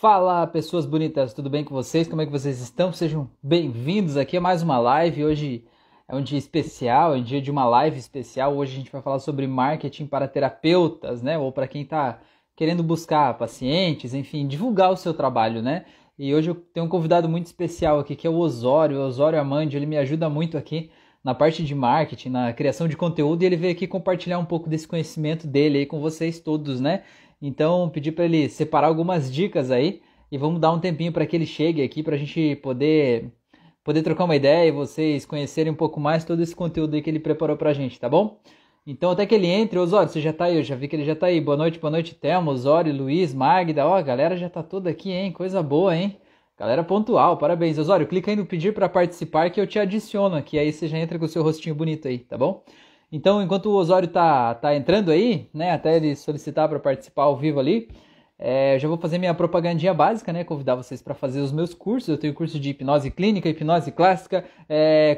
Fala, pessoas bonitas, tudo bem com vocês? Como é que vocês estão? Sejam bem-vindos aqui a mais uma live. Hoje é um dia especial, é um dia de uma live especial. Hoje a gente vai falar sobre marketing para terapeutas, né? Ou para quem está querendo buscar pacientes, enfim, divulgar o seu trabalho, né? E hoje eu tenho um convidado muito especial aqui, que é o Osório Amandio. Ele me ajuda muito aqui na parte de marketing, na criação de conteúdo, e ele veio aqui compartilhar um pouco desse conhecimento dele aí com vocês todos, né? Então, pedi para ele separar algumas dicas aí e vamos dar um tempinho para que ele chegue aqui para a gente poder trocar uma ideia e vocês conhecerem um pouco mais todo esse conteúdo aí que ele preparou para a gente, tá bom? Então, até que ele entre, Osório, você já tá aí, eu já vi que ele já tá aí. Boa noite, Thelma, Osório, Luiz, Magda, ó, a galera já tá toda aqui, hein? Coisa boa, hein? Galera pontual, parabéns. Osório, clica aí no pedir para participar que eu te adiciono aqui, aí você já entra com o seu rostinho bonito aí, tá bom? Então, enquanto o Osório tá entrando aí, né, até ele solicitar para participar ao vivo ali, eu já vou fazer minha propagandinha básica, né, convidar vocês para fazer os meus cursos. Eu tenho curso de hipnose clínica, hipnose clássica,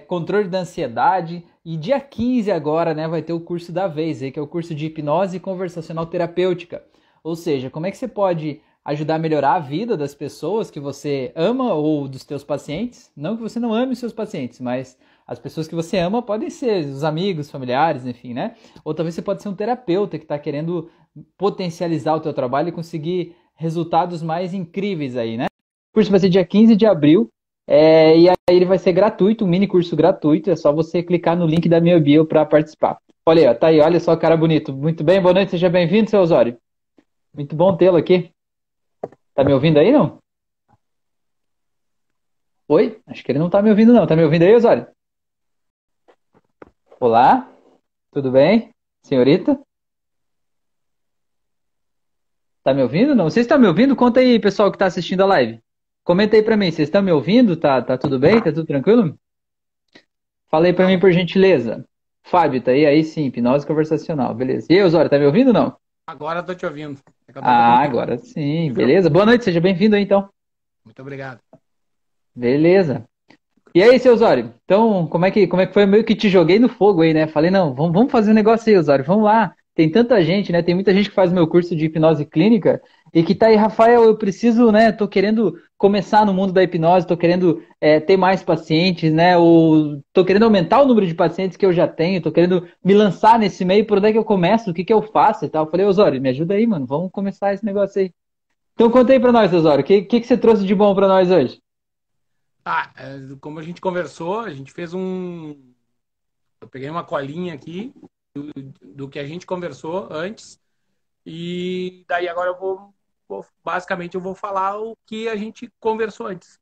controle da ansiedade, e dia 15 agora, né, vai ter o curso da vez, aí, que é o curso de hipnose conversacional terapêutica. Ou seja, como é que você pode ajudar a melhorar a vida das pessoas que você ama ou dos teus pacientes? Não que você não ame os seus pacientes, mas as pessoas que você ama podem ser os amigos, familiares, enfim, né? Ou talvez você pode ser um terapeuta que está querendo potencializar o teu trabalho e conseguir resultados mais incríveis aí, né? O curso vai ser dia 15 de abril, e aí ele vai ser gratuito, um mini curso gratuito. É só você clicar no link da minha bio para participar. Olha aí, ó, tá aí, olha só o cara bonito. Muito bem, boa noite, seja bem-vindo, seu Osório. Muito bom tê-lo aqui. Tá me ouvindo aí, não? Oi? Acho que ele não tá me ouvindo, não. Tá me ouvindo aí, Osório? Olá, tudo bem, senhorita? Tá me ouvindo? Não, vocês estão me ouvindo? Conta aí, pessoal que está assistindo a live. Comenta aí para mim, vocês estão me ouvindo? Tá tudo bem? Tá tudo tranquilo? Fala aí para mim, por gentileza. Fábio, tá aí? Aí sim, hipnose conversacional, beleza. E aí, Osório, tá me ouvindo ou não? Agora eu tô te ouvindo. Agora sim, beleza. Boa noite, seja bem-vindo aí, então. Muito obrigado. Beleza. E aí, seu Osório, então, como é que foi? Eu meio que te joguei no fogo aí, né? Falei, não, vamos fazer um negócio aí, Osório, vamos lá. Tem tanta gente, né? Tem muita gente que faz meu curso de hipnose clínica e que tá aí, Rafael, eu preciso, né? Tô querendo começar no mundo da hipnose, tô querendo ter mais pacientes, né? Ou tô querendo aumentar o número de pacientes que eu já tenho, tô querendo me lançar nesse meio, por onde é que eu começo, o que que eu faço e tal. Eu falei, Osório, me ajuda aí, mano, vamos começar esse negócio aí. Então, conta aí pra nós, Osório, o que você trouxe de bom pra nós hoje? Ah, como a gente conversou, a gente fez um... Eu peguei uma colinha aqui do que a gente conversou antes e daí agora eu vou... Basicamente eu vou falar o que a gente conversou antes.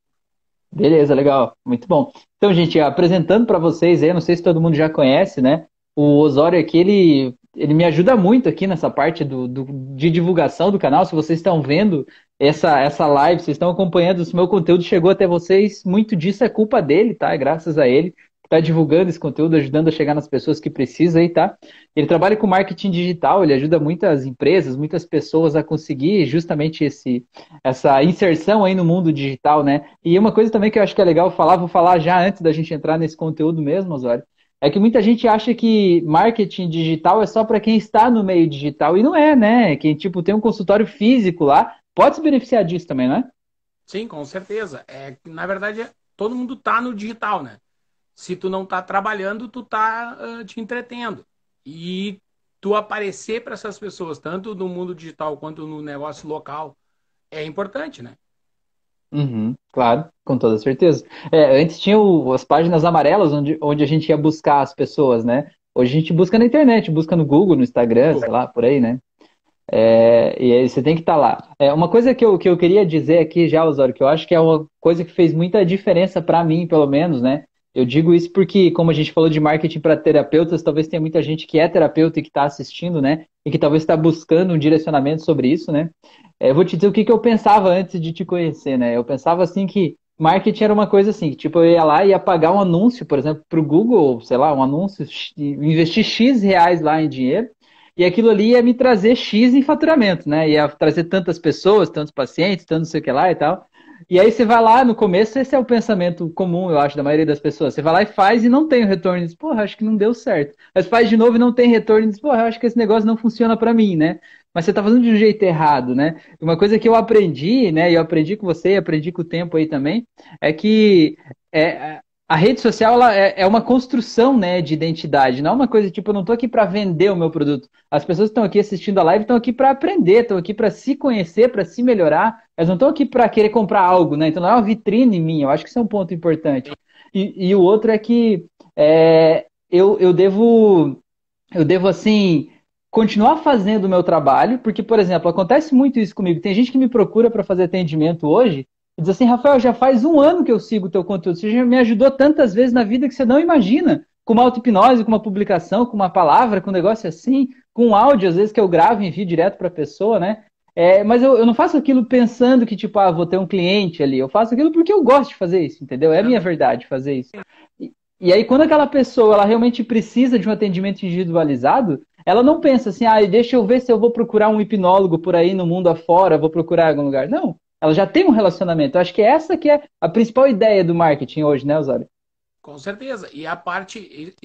Beleza, legal, muito bom. Então, gente, apresentando para vocês aí, não sei se todo mundo já conhece, né? O Osório aqui, ele me ajuda muito aqui nessa parte de divulgação do canal. Se vocês estão vendo essa live, vocês estão acompanhando, se o meu conteúdo chegou até vocês, muito disso é culpa dele, tá? É graças a ele que tá divulgando esse conteúdo, ajudando a chegar nas pessoas que precisam aí, tá? Ele trabalha com marketing digital, ele ajuda muitas empresas, muitas pessoas a conseguir justamente essa inserção aí no mundo digital, né? E uma coisa também que eu acho que é legal falar, vou falar já antes da gente entrar nesse conteúdo mesmo, Osório, é que muita gente acha que marketing digital é só para quem está no meio digital. E não é, né? Quem, tipo, tem um consultório físico lá pode se beneficiar disso também, não é? Sim, com certeza. Na verdade, todo mundo está no digital, né? Se tu não está trabalhando, tu está te entretendo. E tu aparecer para essas pessoas, tanto no mundo digital quanto no negócio local, é importante, né? Uhum, claro, com toda certeza. Antes tinha as páginas amarelas onde a gente ia buscar as pessoas, né? Hoje a gente busca na internet, busca no Google, no Instagram, sei lá, por aí, né? E aí você tem que estar lá. Uma coisa que eu queria dizer aqui já, Osório, que eu acho que é uma coisa que fez muita diferença para mim, pelo menos, né? Eu digo isso porque, como a gente falou de marketing para terapeutas, talvez tenha muita gente que é terapeuta e que está assistindo, né? E que talvez está buscando um direcionamento sobre isso, né? Eu vou te dizer o que eu pensava antes de te conhecer, né? Eu pensava, assim, que marketing era uma coisa assim, tipo, eu ia lá e ia pagar um anúncio, por exemplo, para o Google, sei lá, um anúncio, investir X reais lá em dinheiro, e aquilo ali ia me trazer X em faturamento, né? Ia trazer tantas pessoas, tantos pacientes, tanto não sei o que lá e tal. E aí você vai lá, no começo, esse é o pensamento comum, eu acho, da maioria das pessoas. Você vai lá e faz e não tem o retorno. Diz, porra, acho que não deu certo. Mas faz de novo e não tem retorno. Diz, porra, acho que esse negócio não funciona pra mim, né? mas você está fazendo de um jeito errado, né? Uma coisa que eu aprendi, né? Eu aprendi com você, aprendi com o tempo aí também, é que a rede social ela é uma construção, né, de identidade. Não é uma coisa tipo, eu não estou aqui para vender o meu produto. As pessoas que estão aqui assistindo a live estão aqui para aprender, estão aqui para se conhecer, para se melhorar. Elas não estão aqui para querer comprar algo, né? Então não é uma vitrine minha. Eu acho que isso é um ponto importante. E o outro é que eu devo assim continuar fazendo o meu trabalho, porque, por exemplo, acontece muito isso comigo. Tem gente que me procura para fazer atendimento hoje. Diz assim, Rafael, já faz um ano que eu sigo o teu conteúdo, você já me ajudou tantas vezes na vida que você não imagina, com uma auto-hipnose, com uma publicação, com uma palavra, com um negócio assim, com um áudio, às vezes que eu gravo e envio direto para a pessoa, né? Mas eu não faço aquilo pensando que, tipo, vou ter um cliente ali, eu faço aquilo porque eu gosto de fazer isso, entendeu? É a minha verdade fazer isso. E aí, quando aquela pessoa, ela realmente precisa de um atendimento individualizado, ela não pensa assim, deixa eu ver se eu vou procurar um hipnólogo por aí no mundo afora, vou procurar algum lugar. Não. Ela já tem um relacionamento. Eu acho que essa que é a principal ideia do marketing hoje, né, Osório? Com certeza. E a parte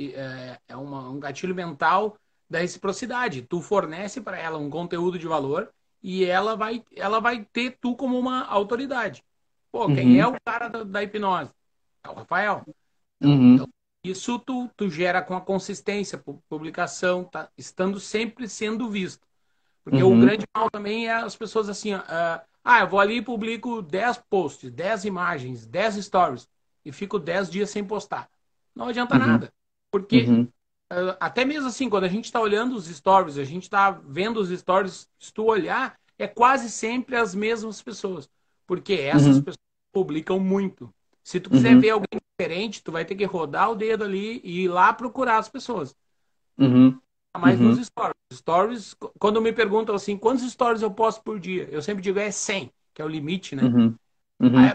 é um gatilho mental da reciprocidade. Tu fornece para ela um conteúdo de valor e ela vai ter tu como uma autoridade. Pô, quem é o cara da hipnose? É o Rafael. Então, isso tu gera com a consistência, publicação, tá, estando sempre sendo visto. Porque o grande mal também é as pessoas assim... eu vou ali e publico 10 posts, 10 imagens, 10 stories e fico 10 dias sem postar. Não adianta nada. Porque até mesmo assim, quando a gente está olhando os stories, a gente está vendo os stories, se tu olhar, é quase sempre as mesmas pessoas. Porque essas pessoas publicam muito. Se tu quiser ver alguém diferente, tu vai ter que rodar o dedo ali e ir lá procurar as pessoas. Mais nos stories. Stories, quando me perguntam assim, quantos stories eu posto por dia? Eu sempre digo, 100, que é o limite, né?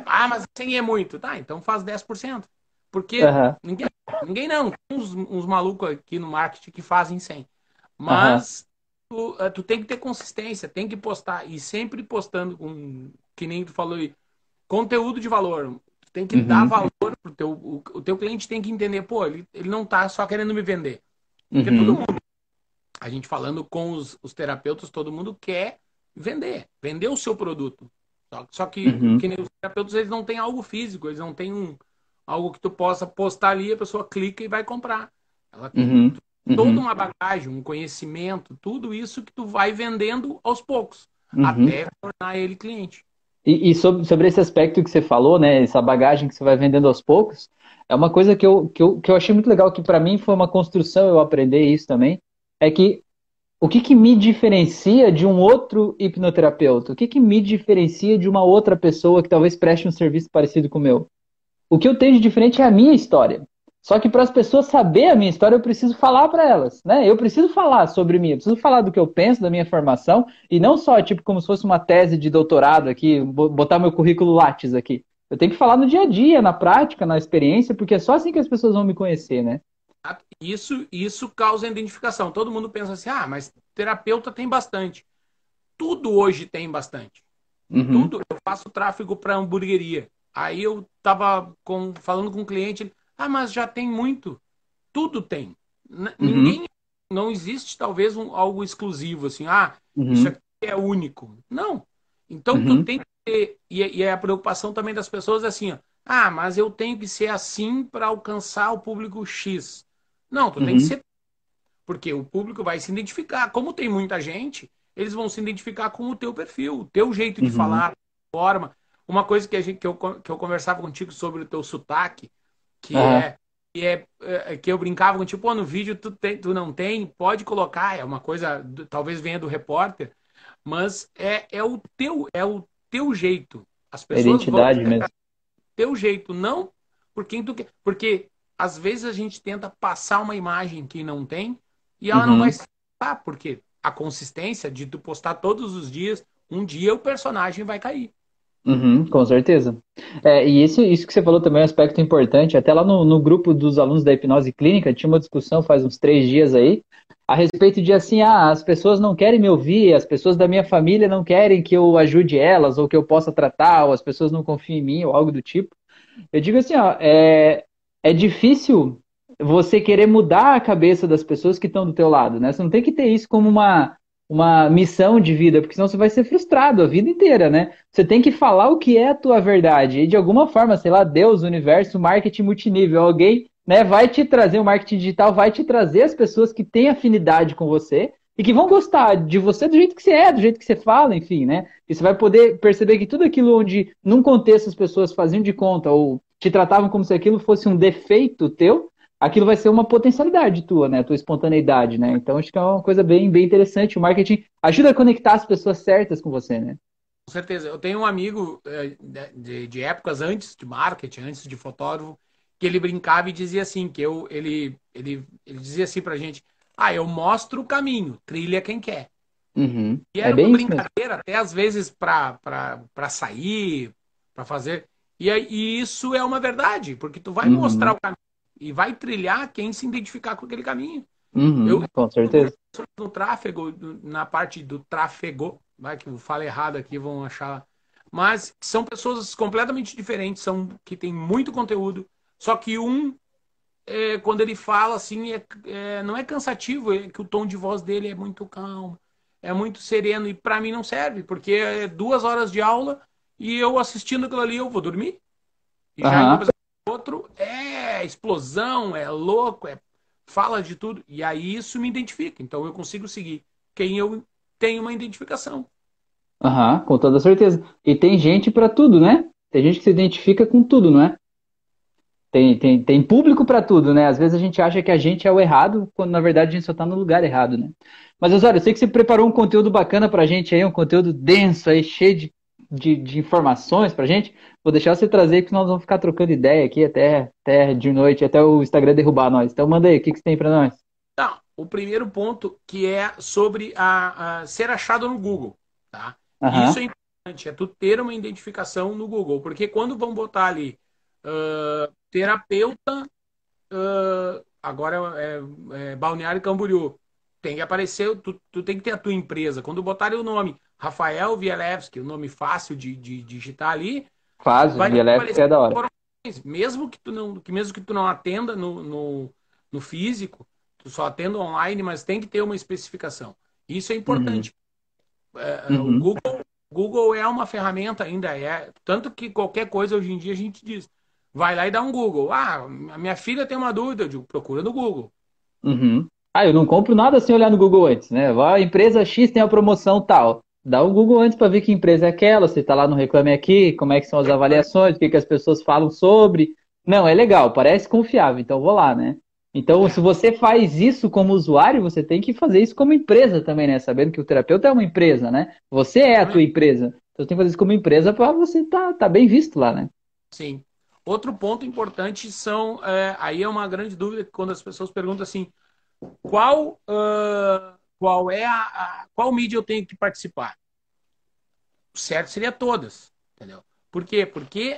Aí, mas 100 é muito. Tá, então faz 10%. Porque ninguém não. Tem uns malucos aqui no marketing que fazem 100. Mas tu tem que ter consistência, tem que postar. E sempre postando, que nem tu falou aí, conteúdo de valor. Tu tem que dar valor pro teu... O teu cliente tem que entender, pô, ele não tá só querendo me vender. Porque todo mundo... A gente falando com os terapeutas, todo mundo quer vender o seu produto. Só que, que nem os terapeutas, eles não têm algo físico, eles não têm algo que tu possa postar ali, a pessoa clica e vai comprar. Ela tem toda uma bagagem, um conhecimento, tudo isso que tu vai vendendo aos poucos, até tornar ele cliente. E sobre esse aspecto que você falou, né, essa bagagem que você vai vendendo aos poucos, é uma coisa que eu achei muito legal, que para mim foi uma construção eu aprender isso também. É que o que me diferencia de um outro hipnoterapeuta? O que me diferencia de uma outra pessoa que talvez preste um serviço parecido com o meu? O que eu tenho de diferente é a minha história. Só que para as pessoas saberem a minha história, eu preciso falar para elas, né? Eu preciso falar sobre mim, eu preciso falar do que eu penso, da minha formação, e não só tipo como se fosse uma tese de doutorado aqui, botar meu currículo Lattes aqui. Eu tenho que falar no dia a dia, na prática, na experiência, porque é só assim que as pessoas vão me conhecer, né? Isso causa identificação. Todo mundo pensa assim, mas terapeuta tem bastante. Tudo hoje tem bastante. Tudo. Eu faço tráfego para hamburgueria. Aí eu tava falando com um cliente, ele, mas já tem muito. Tudo tem. Ninguém, não existe talvez algo exclusivo assim, isso aqui é único. Não. Então tu tem que ter, e a preocupação também das pessoas é assim, mas eu tenho que ser assim para alcançar o público X. Não, tu tem que ser... Porque o público vai se identificar. Como tem muita gente, eles vão se identificar com o teu perfil, o teu jeito de falar, forma. Uma coisa que eu conversava contigo sobre o teu sotaque, que eu brincava contigo, no vídeo tu não tem, pode colocar, é uma coisa, talvez venha do repórter, mas é o teu jeito. As pessoas identidade mesmo. Teu jeito, não por quem tu quer. Porque às vezes a gente tenta passar uma imagem que não tem e ela não vai se passar, porque a consistência de tu postar todos os dias, um dia o personagem vai cair. Com certeza. E isso que você falou também é um aspecto importante. Até lá no grupo dos alunos da hipnose clínica, tinha uma discussão faz uns 3 dias aí, a respeito de assim, as pessoas não querem me ouvir, as pessoas da minha família não querem que eu ajude elas, ou que eu possa tratar, ou as pessoas não confiam em mim, ou algo do tipo. Eu digo assim, é difícil você querer mudar a cabeça das pessoas que estão do teu lado, né? Você não tem que ter isso como uma... uma missão de vida, porque senão você vai ser frustrado a vida inteira, né? Você tem que falar o que é a tua verdade. E de alguma forma, sei lá, Deus, universo, marketing multinível, alguém, né, vai te trazer, o marketing digital vai te trazer as pessoas que têm afinidade com você e que vão gostar de você do jeito que você é, do jeito que você fala, enfim, né? E você vai poder perceber que tudo aquilo onde, num contexto, as pessoas faziam de conta ou te tratavam como se aquilo fosse um defeito teu, aquilo vai ser uma potencialidade tua, né? Tua espontaneidade, né? Então, acho que é uma coisa bem, bem interessante. O marketing ajuda a conectar as pessoas certas com você, né? Com certeza. Eu tenho um amigo de épocas antes de marketing, antes de fotógrafo, que ele brincava e dizia assim, que ele dizia assim pra gente, ah, eu mostro o caminho, trilha quem quer. Uhum. E era uma brincadeira, até às vezes pra sair, pra fazer. E isso é uma verdade, porque tu vai mostrar o caminho. E vai trilhar quem se identificar com aquele caminho. Uhum, eu, com certeza. No tráfego, na parte do tráfego, vai que eu falo errado aqui, vão achar. Mas são pessoas completamente diferentes, são que tem muito conteúdo. Só que quando ele fala assim, não é cansativo, que o tom de voz dele é muito calmo, é muito sereno. E para mim não serve, porque é 2 horas de aula e eu assistindo aquilo ali, eu vou dormir. E já outro é explosão, é louco, fala de tudo. E aí isso me identifica. Então eu consigo seguir quem eu tenho uma identificação. Aham, com toda certeza. E tem gente pra tudo, né? Tem gente que se identifica com tudo, não é? Tem público pra tudo, né? Às vezes a gente acha que a gente é o errado, quando na verdade a gente só tá no lugar errado, né? Mas, Osório, eu sei que você preparou um conteúdo bacana pra gente aí, um conteúdo denso aí, cheio de informações pra gente. Vou deixar você trazer, porque nós vamos ficar trocando ideia aqui até de noite, até o Instagram derrubar nós. Então manda aí, o que você tem pra nós? Então, o primeiro ponto, que é sobre ser achado no Google, tá? Isso é importante, é tu ter uma identificação no Google, porque quando vão botar ali terapeuta, agora é Balneário Camboriú, tem que aparecer, tu tem que ter a tua empresa. Quando botarem o nome Rafael Vielevski, o nome fácil de digitar ali, vai Vielevski é da hora. Mesmo que tu não atenda no físico, tu só atenda online, mas tem que ter uma especificação. Isso é importante. O Google é uma ferramenta, ainda é. Tanto que qualquer coisa hoje em dia a gente diz, vai lá e dá um Google. Ah, minha filha tem uma dúvida, eu digo, procura no Google. Ah, eu não compro nada sem olhar no Google antes, né? Vai, empresa X tem a promoção tal. Dá um Google antes para ver que empresa é aquela, se está lá no Reclame Aqui, como é que são as avaliações, o que as pessoas falam sobre. Não, é legal, parece confiável, então vou lá, né? Então, se você faz isso como usuário, você tem que fazer isso como empresa também, né? Sabendo que o terapeuta é uma empresa, né? Você é a tua empresa. Então, você tem que fazer isso como empresa para você tá bem visto lá, né? Sim. Outro ponto importante são... aí é uma grande dúvida quando as pessoas perguntam assim, qual mídia eu tenho que participar? O certo seria todas, entendeu? Por quê? Porque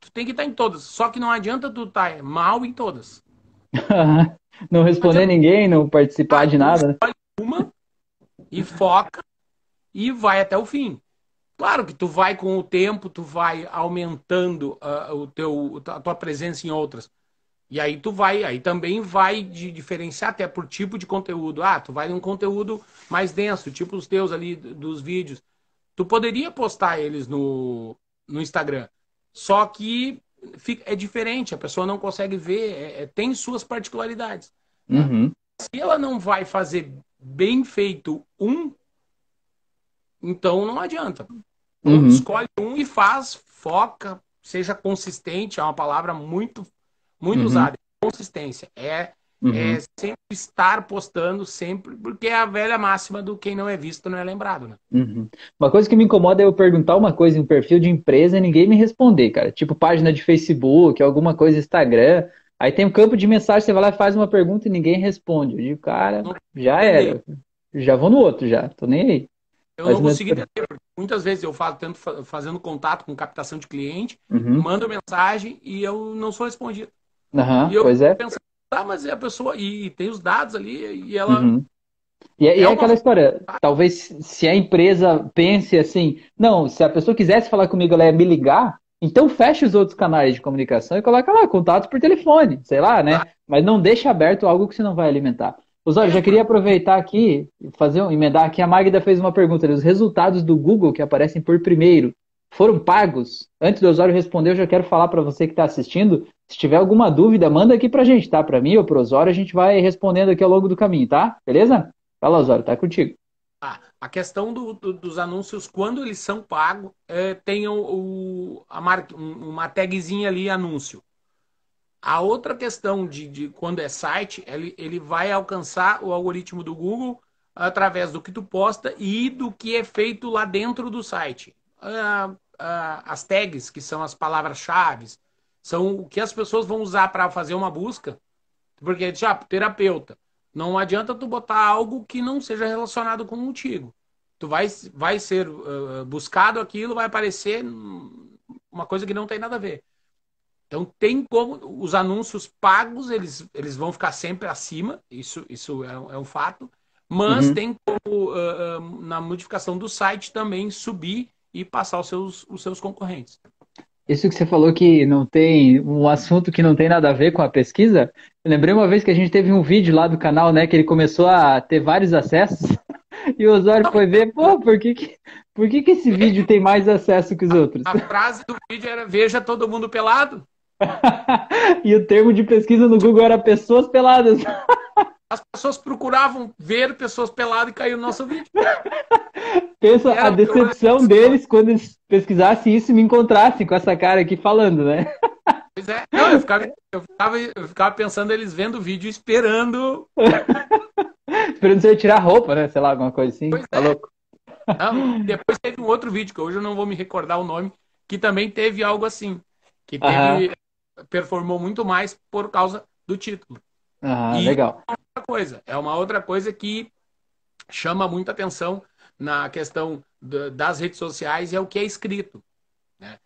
tu tem que estar em todas, só que não adianta tu estar mal em todas. Não responder ninguém, não participar de nada. Escolhe uma e foca e vai até o fim. Claro que tu vai com o tempo, tu vai aumentando a tua presença em outras. E aí aí também vai diferenciar até por tipo de conteúdo. Ah, tu vai num conteúdo mais denso, tipo os teus ali dos vídeos. Tu poderia postar eles no Instagram, só que é diferente, a pessoa não consegue ver, tem suas particularidades. Se ela não vai fazer bem feito então não adianta. Escolhe um e faz, foca, seja consistente, é uma palavra muito usada. Consistência. É sempre estar postando, sempre, porque é a velha máxima do quem não é visto não é lembrado, né? Uma coisa que me incomoda é eu perguntar uma coisa em um perfil de empresa e ninguém me responder, cara. Tipo página de Facebook, alguma coisa Instagram. Aí tem um campo de mensagem, você vai lá e faz uma pergunta e ninguém responde. Eu digo, cara, já era. Já vou no outro, já. Tô nem aí. Eu não consegui entender, porque muitas vezes eu fazendo contato com captação de cliente, mando mensagem e eu não sou respondido. E eu penso, tá, mas é a pessoa, e tem os dados ali, e ela... E é aquela história, talvez se a empresa pense assim, não, se a pessoa quisesse falar comigo, ela ia me ligar, então fecha os outros canais de comunicação e coloca lá, contato por telefone, sei lá, né? Mas não deixa aberto algo que você não vai alimentar. Osório, já queria aproveitar aqui, emendar aqui. A Magda fez uma pergunta. Os resultados do Google que aparecem por primeiro foram pagos? Antes do Osório responder, eu já quero falar para você que está assistindo. Se tiver alguma dúvida, manda aqui para a gente, tá? Para mim ou para o Osório, a gente vai respondendo aqui ao longo do caminho, tá? Beleza? Fala, Osório, tá contigo. A questão dos anúncios, quando eles são pagos, tem uma tagzinha ali, anúncio. A outra questão de quando é site, ele vai alcançar o algoritmo do Google através do que tu posta e do que é feito lá dentro do site. As tags, que são as palavras-chave, são o que as pessoas vão usar para fazer uma busca. Porque, tipo, terapeuta. Não adianta tu botar algo que não seja relacionado contigo. Tu vai ser buscado aquilo, vai aparecer uma coisa que não tem nada a ver. Então tem como... Os anúncios pagos, eles vão ficar sempre acima. Isso é um fato. Mas tem como, na modificação do site, também subir e passar os seus concorrentes. Isso que você falou que não tem um assunto que não tem nada a ver com a pesquisa, eu lembrei uma vez que a gente teve um vídeo lá do canal, né, que ele começou a ter vários acessos e o Osório foi ver, pô, por que esse vídeo tem mais acesso que os outros? A frase do vídeo era: veja todo mundo pelado. E o termo de pesquisa no Google era pessoas peladas. As pessoas procuravam ver pessoas peladas e caiu o nosso vídeo. Pensa a decepção deles quando eles pesquisassem isso e me encontrassem com essa cara aqui falando, né? Pois é. Não, eu ficava pensando eles vendo o vídeo esperando... Esperando você tirar a roupa, né? Sei lá, alguma coisa assim. Pois tá louco. Não, depois teve um outro vídeo, que hoje eu não vou me recordar o nome, que também teve algo assim. Que teve, performou muito mais por causa do título. Ah, legal. É uma outra coisa que chama muita atenção na questão das redes sociais, é o que é escrito, né?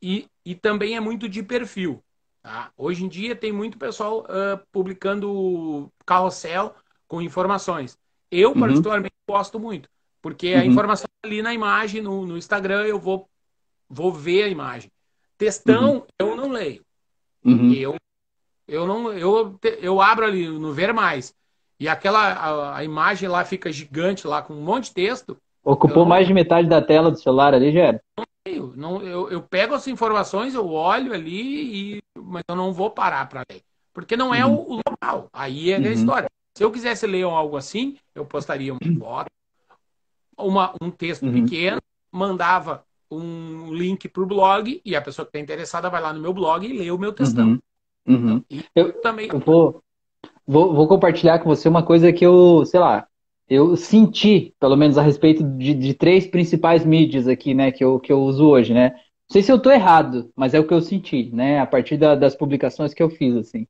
E também é muito de perfil, tá? Hoje em dia tem muito pessoal publicando carrossel com informações. Eu, particularmente, gosto muito, porque a informação ali na imagem, no Instagram, eu vou ver a imagem. Textão, eu não leio. Eu abro ali no ver mais. E a imagem lá fica gigante, lá com um monte de texto. Ocupou mais de metade da tela do celular ali, já era? Eu pego as informações, eu olho ali, mas eu não vou parar para ler. Porque não é o local. Aí é a história. Se eu quisesse ler algo assim, eu postaria uma foto, um texto pequeno, mandava um link para o blog e a pessoa que está interessada vai lá no meu blog e lê o meu textão. Eu vou compartilhar com você uma coisa que eu, sei lá, eu senti, pelo menos a respeito de três principais mídias aqui, né, que eu uso hoje, né? Não sei se eu estou errado, mas é o que eu senti, né, a partir das publicações que eu fiz, assim.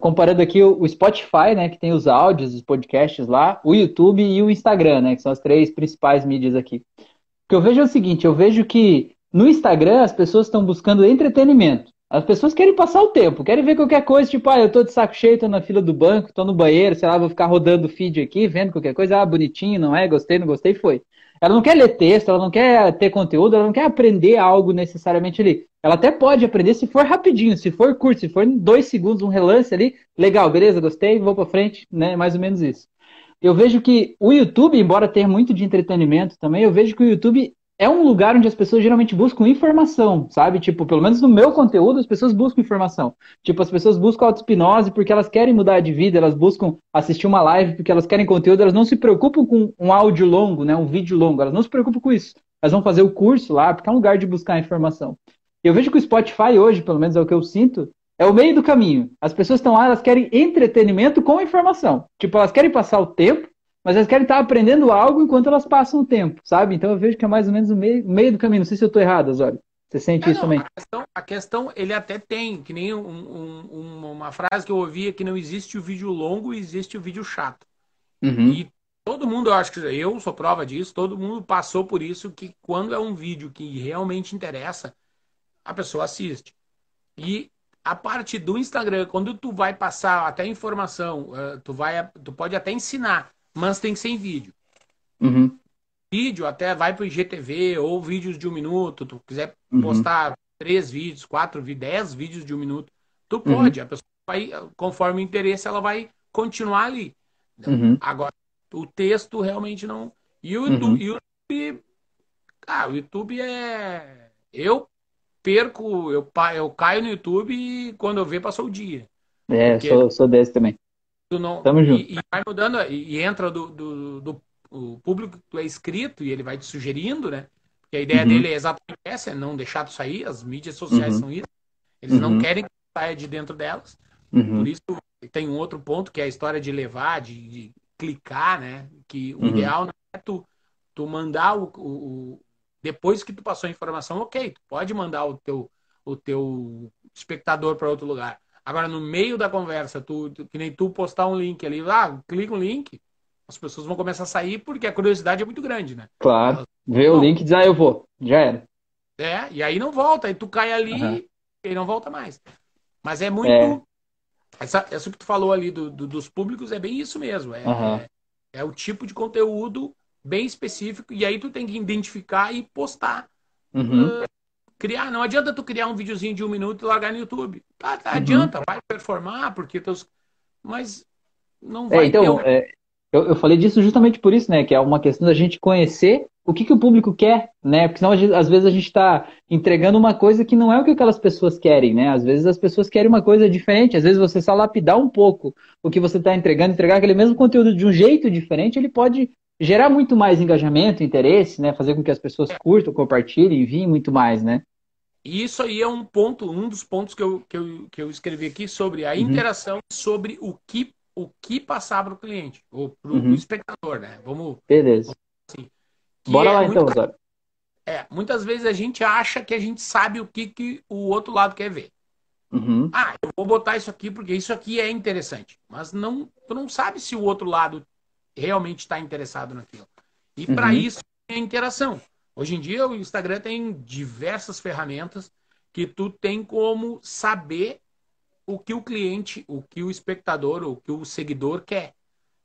Comparando aqui o Spotify, né, que tem os áudios, os podcasts lá, o YouTube e o Instagram, né, que são as três principais mídias aqui. O que eu vejo é o seguinte, eu vejo que no Instagram as pessoas estão buscando entretenimento. As pessoas querem passar o tempo, querem ver qualquer coisa, tipo, eu tô de saco cheio, tô na fila do banco, tô no banheiro, sei lá, vou ficar rodando o feed aqui, vendo qualquer coisa, bonitinho, não é, gostei, não gostei, foi. Ela não quer ler texto, ela não quer ter conteúdo, ela não quer aprender algo necessariamente ali. Ela até pode aprender se for rapidinho, se for curto, se for em 2 segundos, um relance ali, legal, beleza, gostei, vou pra frente, né, mais ou menos isso. Eu vejo que o YouTube, embora tenha muito de entretenimento também, eu vejo que o YouTube... é um lugar onde as pessoas geralmente buscam informação, sabe? Tipo, pelo menos no meu conteúdo, as pessoas buscam informação. Tipo, as pessoas buscam auto-hipnose porque elas querem mudar de vida, elas buscam assistir uma live porque elas querem conteúdo, elas não se preocupam com um áudio longo, né? Um vídeo longo, elas não se preocupam com isso. Elas vão fazer o curso lá porque é um lugar de buscar informação. Eu vejo que o Spotify hoje, pelo menos é o que eu sinto, é o meio do caminho. As pessoas estão lá, elas querem entretenimento com informação. Tipo, elas querem passar o tempo, mas elas querem estar aprendendo algo enquanto elas passam o tempo, sabe? Então eu vejo que é mais ou menos o meio do caminho. Não sei se eu estou errado, Osório. Você sente isso também? A questão, ele até tem, que nem uma frase que eu ouvi, é que não existe o vídeo longo, existe o vídeo chato. E todo mundo, eu acho que eu sou prova disso, todo mundo passou por isso, que quando é um vídeo que realmente interessa, a pessoa assiste. E a parte do Instagram, quando tu vai passar até informação, tu pode até ensinar, mas tem que ser em vídeo. Vídeo até vai para o IGTV ou vídeos de 1 minuto. Tu quiser postar 3 vídeos, 4, 10 vídeos de 1 minuto, tu pode. A pessoa vai, conforme o interesse, ela vai continuar ali. Uhum. Agora, o texto realmente não... E o YouTube... Uhum. Ah, o YouTube é... Eu perco, eu caio no YouTube e quando eu ver, passou o dia. É, sou desse também. Tu não... Tamo junto. E vai mudando, e entra do público que tu é inscrito e ele vai te sugerindo, né? Porque a ideia dele é exatamente essa, é não deixar tu sair, as mídias sociais são isso. Eles não querem que tu saia de dentro delas. Por isso tem um outro ponto que é a história de levar, de clicar, né? Que o ideal não é tu mandar o depois que tu passou a informação, ok, tu pode mandar o teu espectador para outro lugar. Agora, no meio da conversa, que nem tu postar um link ali, clica um link, as pessoas vão começar a sair porque a curiosidade é muito grande, né? Claro. Elas, vê o link e diz, eu vou. Já era. É, e aí não volta. Aí tu cai ali e não volta mais. Mas é muito... Essa que tu falou ali dos públicos é bem isso mesmo. É o tipo de conteúdo bem específico e aí tu tem que identificar e postar. Criar, não adianta tu criar um videozinho de 1 minuto e largar no YouTube. Adianta, vai performar, porque teus... Mas não vai então, ter... Eu falei disso justamente por isso, né? Que é uma questão da gente conhecer o que o público quer, né? Porque senão, às vezes, a gente está entregando uma coisa que não é o que aquelas pessoas querem, né? Às vezes, as pessoas querem uma coisa diferente. Às vezes, você só lapidar um pouco o que você está entregando, entregar aquele mesmo conteúdo de um jeito diferente, ele pode gerar muito mais engajamento, interesse, né? Fazer com que as pessoas curtam, compartilhem, enviem muito mais, né? E isso aí é um ponto, um dos pontos que eu escrevi aqui sobre a interação, sobre o que passar para o cliente, ou para o espectador, né? Beleza. Assim, bora lá então, Osório. Muitas vezes a gente acha que a gente sabe o que o outro lado quer ver. Eu vou botar isso aqui porque isso aqui é interessante. Mas tu não sabe se o outro lado realmente está interessado naquilo. E para isso é interação. Hoje em dia o Instagram tem diversas ferramentas que tu tem como saber o que o cliente, o que o espectador, o que o seguidor quer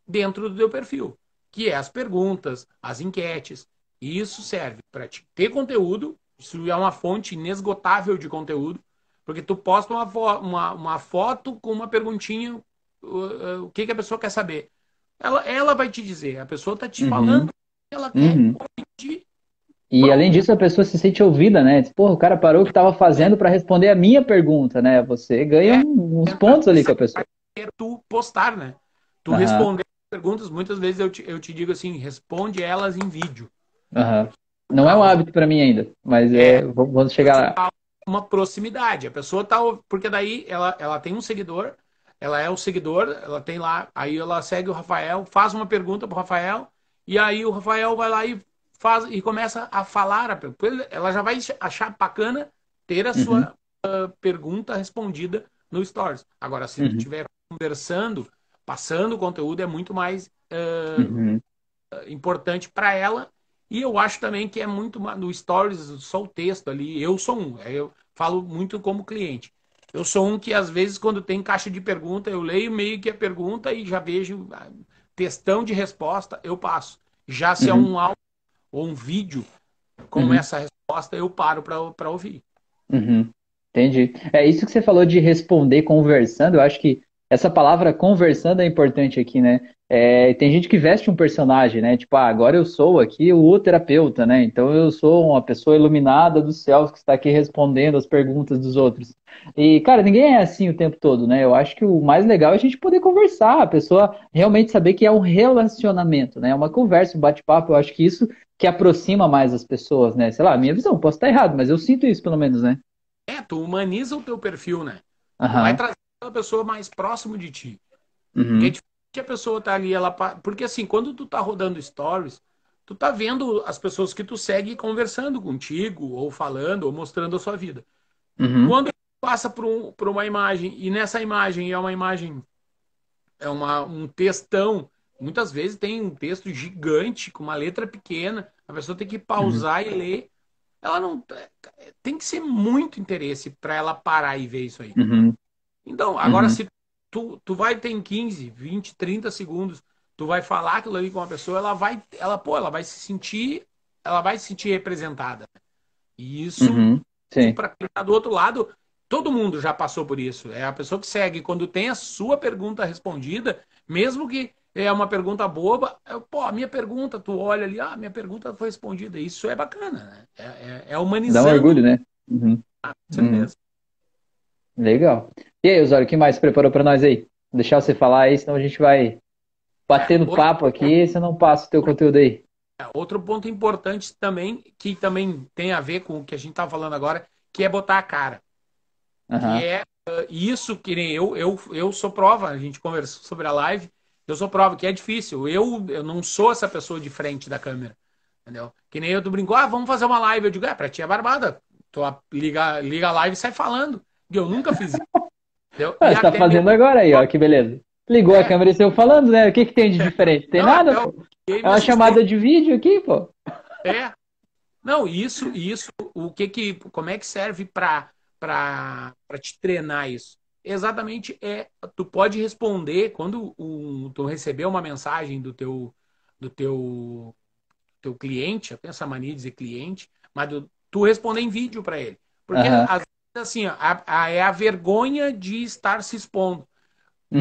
dentro do teu perfil, que é as perguntas, as enquetes. E isso serve para te ter conteúdo, isso é uma fonte inesgotável de conteúdo, porque tu posta uma foto com uma perguntinha, o que a pessoa quer saber. Ela vai te dizer, a pessoa está te falando o que ela quer ouvir. E além disso, a pessoa se sente ouvida, né? Diz, porra, o cara parou o que estava fazendo para responder a minha pergunta, né? Você ganha uns pontos ali com a pessoa. Tu postar, né? Tu responder perguntas, muitas vezes eu te digo assim, responde elas em vídeo. Não é um hábito para mim ainda, mas vamos chegar lá. Uma proximidade, a pessoa tá... Porque daí ela tem um seguidor, ela é o seguidor, ela tem lá, aí ela segue o Rafael, faz uma pergunta pro Rafael, e aí o Rafael vai lá e faz, e começa a falar, ela já vai achar bacana ter a sua pergunta respondida no Stories. Agora, se tu estiver conversando, passando o conteúdo, é muito mais importante para ela. E eu acho também que é muito no Stories, só o texto ali. Eu sou um, eu falo muito como cliente. Eu sou um que, às vezes, quando tem caixa de pergunta, eu leio meio que a pergunta e já vejo textão de resposta, eu passo. Já se é um áudio ou um vídeo, com essa resposta, eu paro para ouvir. Entendi. É isso que você falou de responder conversando, eu acho que essa palavra conversando é importante aqui, né? Tem gente que veste um personagem, né? Tipo, agora eu sou aqui o terapeuta, né? Então eu sou uma pessoa iluminada dos céus que está aqui respondendo as perguntas dos outros. E, cara, ninguém é assim o tempo todo, né? Eu acho que o mais legal é a gente poder conversar, a pessoa realmente saber que é um relacionamento, né? É uma conversa, um bate-papo, eu acho que isso que aproxima mais as pessoas, né? Sei lá, minha visão, posso estar errado, mas eu sinto isso pelo menos, né? Tu humaniza o teu perfil, né? Vai trazer a pessoa mais próximo de ti. Porque é diferente a pessoa tá ali, porque assim, quando tu tá rodando stories, tu tá vendo as pessoas que tu segue conversando contigo, ou falando, ou mostrando a sua vida. Quando tu passa por uma imagem, e nessa imagem é um textão, muitas vezes tem um texto gigante, com uma letra pequena, a pessoa tem que pausar e ler. Ela não... Tem que ser muito interesse para ela parar e ver isso aí. Então, agora se tu vai ter 15, 20, 30 segundos, tu vai falar aquilo ali com uma pessoa, ela vai se sentir... Ela vai se sentir representada. E isso, para quem tá do outro lado, Todo mundo já passou por isso. É a pessoa que segue. Quando tem a sua pergunta respondida, mesmo que é uma pergunta boba, pô, a minha pergunta, tu olha ali, ah, minha pergunta foi respondida. Isso é bacana, né? É humanizante. Dá um orgulho, né? Uhum. Ah, com certeza. Legal. E aí, Osório, o que mais você preparou para nós aí? Vou deixar você falar aí, senão a gente vai batendo papo aqui, você não passa o teu conteúdo aí. Outro ponto importante também, que também tem a ver com o que a gente tá falando agora, que é botar a cara. Uhum. Que é isso que nem eu sou prova, a gente conversou sobre a live, eu sou prova que é difícil, eu não sou essa pessoa de frente da câmera, entendeu? Que nem eu, tu brincou, ah, vamos fazer uma live, eu digo, ah, pra ti é barbada, tu liga a live e sai falando, e eu nunca fiz isso. Ah, você tá fazendo agora aí, ó, que beleza. Ligou a câmera e saiu falando, né? O que que tem de diferente? Tem nada, pô? É uma chamada de vídeo aqui, pô. É. Não, isso, como é que serve para te treinar isso? Exatamente tu pode responder quando tu receber uma mensagem do teu cliente, eu tenho essa mania de dizer cliente, mas tu responder em vídeo para ele. Porque às vezes, assim, ó, é a vergonha de estar se expondo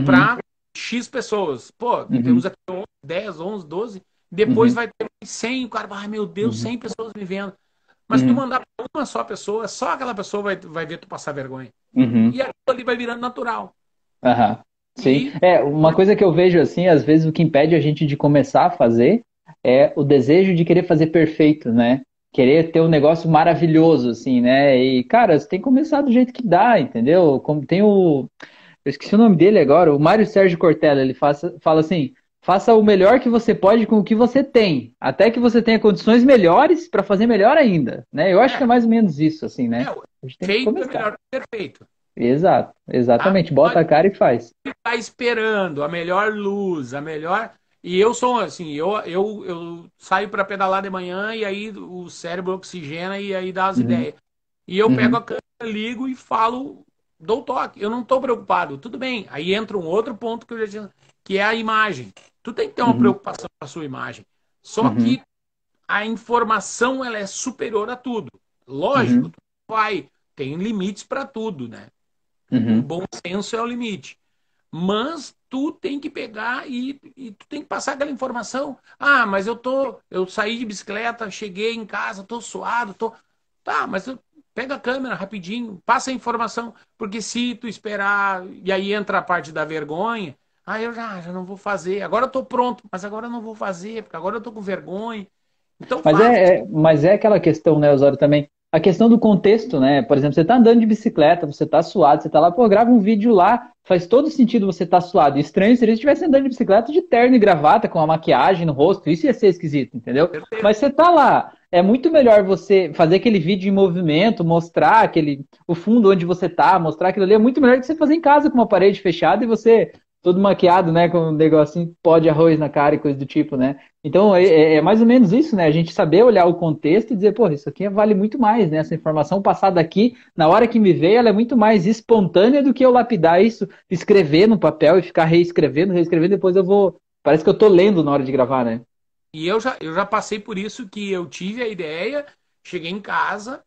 para X pessoas. Pô, temos aqui 11, 10, 11, 12, depois vai ter 100, o cara, ai meu Deus, 100 pessoas me vendo. Mas tu mandar pra uma só pessoa, só aquela pessoa vai ver tu passar vergonha. E aquilo ali vai virando natural. Sim. Uma coisa que eu vejo assim, às vezes o que impede a gente de começar a fazer é o desejo de querer fazer perfeito, né? Querer ter um negócio maravilhoso, assim, né? E, cara, você tem que começar do jeito que dá, entendeu? Como tem eu esqueci o nome dele agora, o Mário Sérgio Cortella, ele fala assim... Faça o melhor que você pode com o que você tem, até que você tenha condições melhores para fazer melhor ainda, né? Eu acho que é mais ou menos isso, assim, né? A gente tem feito que começar. É melhor que perfeito. Exato, exatamente. Bota a cara e faz. Tá esperando a melhor luz, a melhor. E eu sou assim, eu saio para pedalar de manhã e aí o cérebro oxigena e aí dá as ideias. E eu pego a câmera, ligo e falo, dou toque. Eu não tô preocupado, tudo bem. Aí entra um outro ponto que eu já tinha, que é a imagem. Tu tem que ter uma preocupação com a sua imagem. Só que a informação ela é superior a tudo. Lógico, tu tem limites para tudo, né? O bom senso é o limite. Mas tu tem que pegar e tu tem que passar aquela informação. Ah, mas eu saí de bicicleta, cheguei em casa, tô suado, tô. Tá, mas pega a câmera rapidinho, passa a informação, porque se tu esperar, e aí entra a parte da vergonha. Ah, eu já não vou fazer. Agora eu tô pronto, mas agora eu não vou fazer, porque agora eu tô com vergonha. Então, mas é aquela questão, né, Osório, também. A questão do contexto, né? Por exemplo, você tá andando de bicicleta, você tá suado, você tá lá, pô, grava um vídeo lá, faz todo sentido você tá suado. Estranho seria se estivesse andando de bicicleta de terno e gravata, com a maquiagem no rosto, isso ia ser esquisito, entendeu? Perfeito. Mas você tá lá. É muito melhor você fazer aquele vídeo em movimento, mostrar o fundo onde você tá, mostrar aquilo ali, é muito melhor que você fazer em casa com uma parede fechada e você... todo maquiado, né, com um negocinho, pó de arroz na cara e coisa do tipo, né? Então, é mais ou menos isso, né? A gente saber olhar o contexto e dizer, pô, isso aqui vale muito mais, né? Essa informação passada aqui, na hora que me veio, ela é muito mais espontânea do que eu lapidar isso, escrever no papel e ficar reescrevendo, depois eu vou... Parece que eu tô lendo na hora de gravar, né? E eu já passei por isso, que eu tive a ideia, cheguei em casa,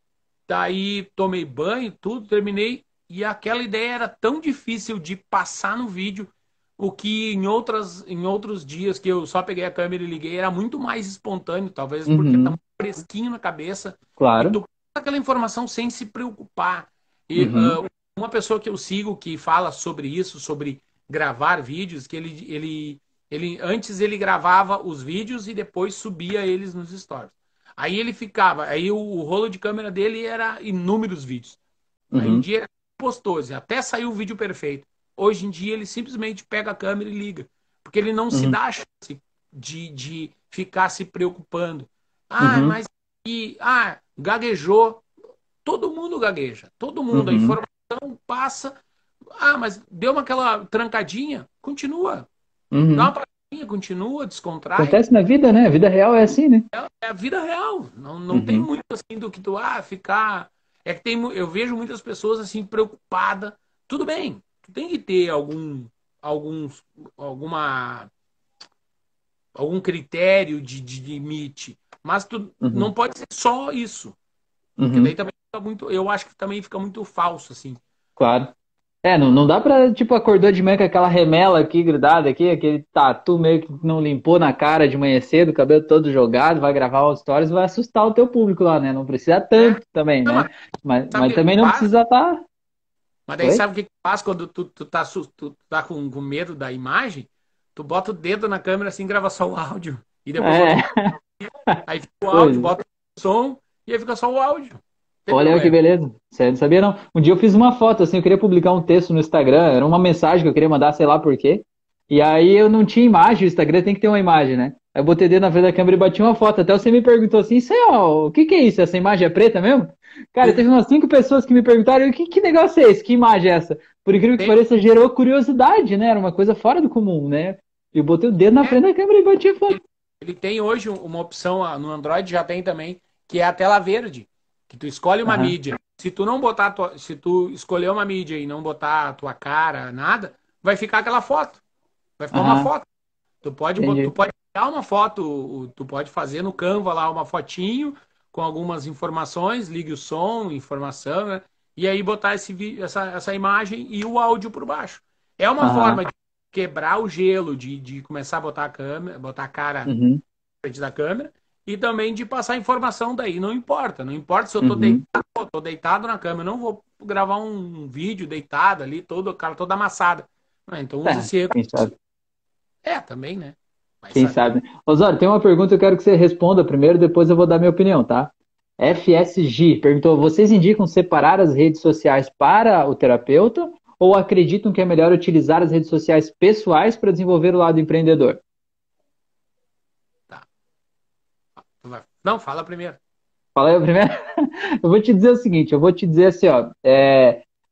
daí tomei banho, tudo, terminei, e aquela ideia era tão difícil de passar no vídeo... O que em outros dias que eu só peguei a câmera e liguei era muito mais espontâneo, talvez porque tá fresquinho na cabeça. Claro. E tu passa aquela informação sem se preocupar. E uma pessoa que eu sigo que fala sobre isso, sobre gravar vídeos, que ele antes ele gravava os vídeos e depois subia eles nos stories. Aí ele ficava, aí o rolo de câmera dele era inúmeros vídeos. Aí um dia ele postou, até saiu o vídeo perfeito. Hoje em dia ele simplesmente pega a câmera e liga. Porque ele não se dá a chance de ficar se preocupando. Ah, mas... gaguejou. Todo mundo gagueja. Todo mundo. A informação passa. Ah, mas deu aquela trancadinha. Continua. Dá uma paradinha, continua, descontrai. Acontece na vida, né? A vida real é assim, né? É a vida real. Não tem muito assim do que tu... Ah, ficar... É que eu vejo muitas pessoas assim, preocupadas. Tudo bem. Tem que ter algum critério de limite, mas tu não pode ser só isso. Porque daí também fica muito, eu acho que também fica muito falso assim. Claro. É, não dá pra, tipo, acordou de manhã com aquela remela aqui, grudada aqui, aquele tatu meio que não limpou na cara de manhã cedo, cabelo todo jogado, vai gravar os stories, vai assustar o teu público lá, né? Não precisa tanto também, né? Mas também não precisa estar... Tá... Mas daí sabe o que faz quando tu tá com medo da imagem? Tu bota o dedo na câmera assim, grava só o áudio. E depois... Aí fica o áudio, bota o som e aí fica só o áudio. Olha que beleza, você não sabia não. Um dia eu fiz uma foto, assim, eu queria publicar um texto no Instagram, era uma mensagem que eu queria mandar, sei lá por quê. E aí eu não tinha imagem, o Instagram tem que ter uma imagem, né? Aí eu botei dedo na frente da câmera e bati uma foto, até você me perguntou assim, isso aí, ó, o que é isso? Essa imagem é preta mesmo? Cara, teve umas 5 pessoas que me perguntaram, que negócio é esse? Que imagem é essa? Por incrível que pareça, gerou curiosidade, né? Era uma coisa fora do comum, né? Eu botei o dedo na frente da câmera e bati a foto. Ele tem hoje uma opção, no Android já tem também, que é a tela verde. Que tu escolhe uma mídia. Se tu escolher uma mídia e não botar a tua cara, nada, vai ficar aquela foto. Vai ficar uma foto. Tu pode criar uma foto, tu pode fazer no Canva lá uma fotinho com algumas informações, ligue o som, informação, né? E aí botar essa imagem e o áudio por baixo. É uma forma de quebrar o gelo, de começar a botar a cara na frente da câmera. E também de passar informação daí, não importa se eu tô deitado na câmera, eu não vou gravar um vídeo deitado ali, todo amassado. Então usa esse recurso. É, também, né? Mas quem sabe. Osório, tem uma pergunta que eu quero que você responda primeiro, depois eu vou dar minha opinião, tá? FSG perguntou, vocês indicam separar as redes sociais para o terapeuta ou acreditam que é melhor utilizar as redes sociais pessoais para desenvolver o lado empreendedor? Não, fala primeiro. Fala eu primeiro? Eu vou te dizer o seguinte, eu vou te dizer assim, ó.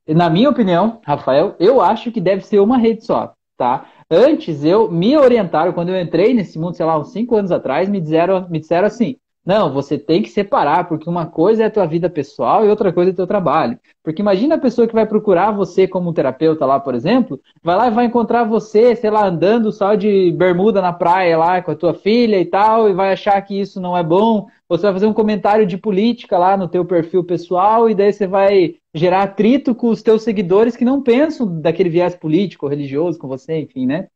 Na minha opinião, Rafael, eu acho que deve ser uma rede só, tá? Antes, me orientaram, quando eu entrei nesse mundo, sei lá, uns 5 anos atrás, me disseram assim, não, você tem que separar, porque uma coisa é a tua vida pessoal e outra coisa é o teu trabalho. Porque imagina a pessoa que vai procurar você como um terapeuta lá, por exemplo, vai lá e vai encontrar você, sei lá, andando só de bermuda na praia lá com a tua filha e tal, e vai achar que isso não é bom. Você vai fazer um comentário de política lá no teu perfil pessoal e daí você vai gerar atrito com os teus seguidores que não pensam daquele viés político ou religioso com você, enfim, né?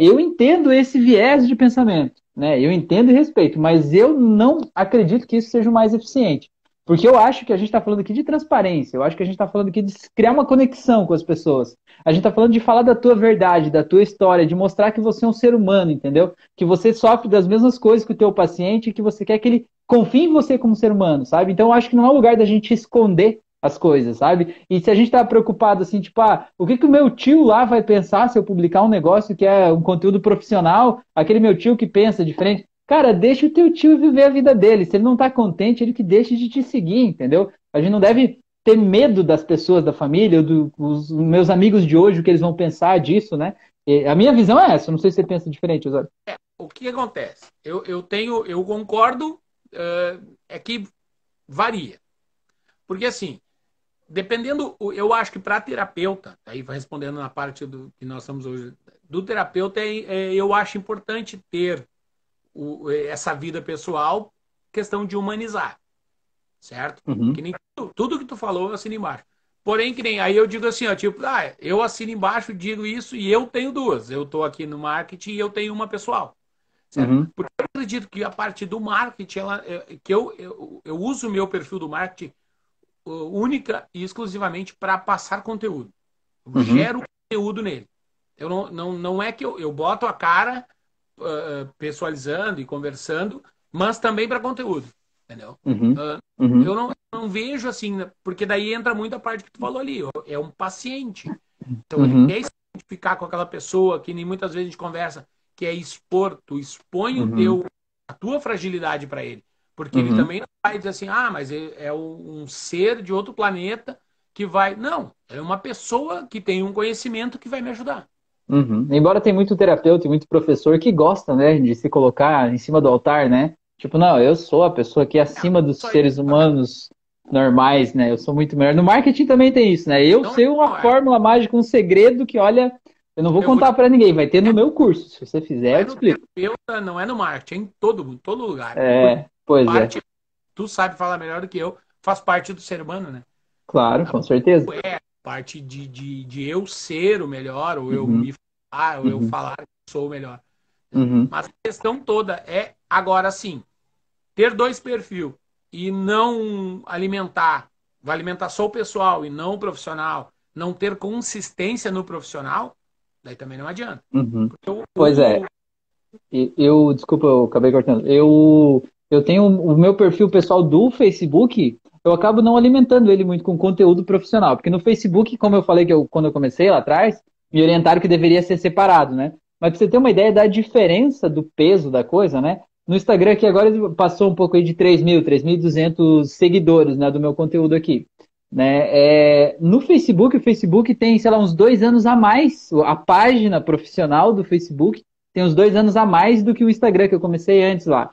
Eu entendo esse viés de pensamento. Né? Eu entendo e respeito, mas eu não acredito que isso seja o mais eficiente. Porque eu acho que a gente está falando aqui de transparência, eu acho que a gente está falando aqui de criar uma conexão com as pessoas. A gente está falando de falar da tua verdade, da tua história, de mostrar que você é um ser humano, entendeu? Que você sofre das mesmas coisas que o teu paciente e que você quer que ele confie em você como ser humano, sabe? Então eu acho que não é lugar da gente esconder as coisas, sabe? E se a gente tá preocupado assim, tipo, o que o meu tio lá vai pensar se eu publicar um negócio que é um conteúdo profissional, aquele meu tio que pensa diferente, cara, deixa o teu tio viver a vida dele, se ele não tá contente, ele que deixa de te seguir, entendeu? A gente não deve ter medo das pessoas da família, dos meus amigos de hoje, o que eles vão pensar disso, né? E a minha visão é essa, não sei se você pensa diferente, Osório. O que acontece? Eu concordo, é que varia. Porque assim, dependendo, eu acho que para terapeuta, aí vai respondendo na parte do que nós estamos hoje, do terapeuta, eu acho importante ter essa vida pessoal, questão de humanizar, certo? Que nem tudo que tu falou eu assino embaixo. Porém, que nem, aí eu digo assim, ó, tipo, eu assino embaixo, digo isso e eu tenho duas. Eu estou aqui no marketing e eu tenho uma pessoal. Certo? Porque eu acredito que a parte do marketing, eu uso o meu perfil do marketing única e exclusivamente para passar conteúdo. Eu gero conteúdo nele. Eu não é que eu boto a cara pessoalizando e conversando, mas também para conteúdo. Entendeu? Eu não vejo assim, porque daí entra muito a parte que tu falou ali. É um paciente. Então ele quer se identificar com aquela pessoa que nem muitas vezes a gente conversa, que é expor, tu expõe a tua fragilidade para ele. Porque ele também não vai dizer assim, mas é um ser de outro planeta que vai... Não, é uma pessoa que tem um conhecimento que vai me ajudar. Embora tem muito terapeuta e muito professor que gosta, né, de se colocar em cima do altar, né? Tipo, não, eu sou a pessoa que é acima dos seres humanos normais, né? Eu sou muito melhor. No marketing também tem isso, né? Eu sei uma fórmula mágica, um segredo que, olha... Eu não vou contar para ninguém, vai ter no meu curso. Se você fizer, eu explico. Terapeuta não é no marketing, é em todo lugar. Pois é. Tu sabe falar melhor do que eu, faz parte do ser humano, né? Claro, com certeza. parte de eu ser o melhor, ou eu me falar, ou eu falar que sou o melhor. Mas a questão toda é, agora sim, ter dois perfis e não alimentar, vai alimentar só o pessoal e não o profissional, não ter consistência no profissional, daí também não adianta. Pois é. Eu, desculpa, eu acabei cortando. Eu tenho o meu perfil pessoal do Facebook, eu acabo não alimentando ele muito com conteúdo profissional. Porque no Facebook, como eu falei que quando eu comecei lá atrás, me orientaram que deveria ser separado, né? Mas pra você ter uma ideia da diferença do peso da coisa, né? No Instagram aqui agora passou um pouco aí de 3.000, 3.200 seguidores, né? Do meu conteúdo aqui. Né? No Facebook, o Facebook tem, sei lá, uns 2 anos a mais. A página profissional do Facebook tem uns 2 anos a mais do que o Instagram que eu comecei antes lá.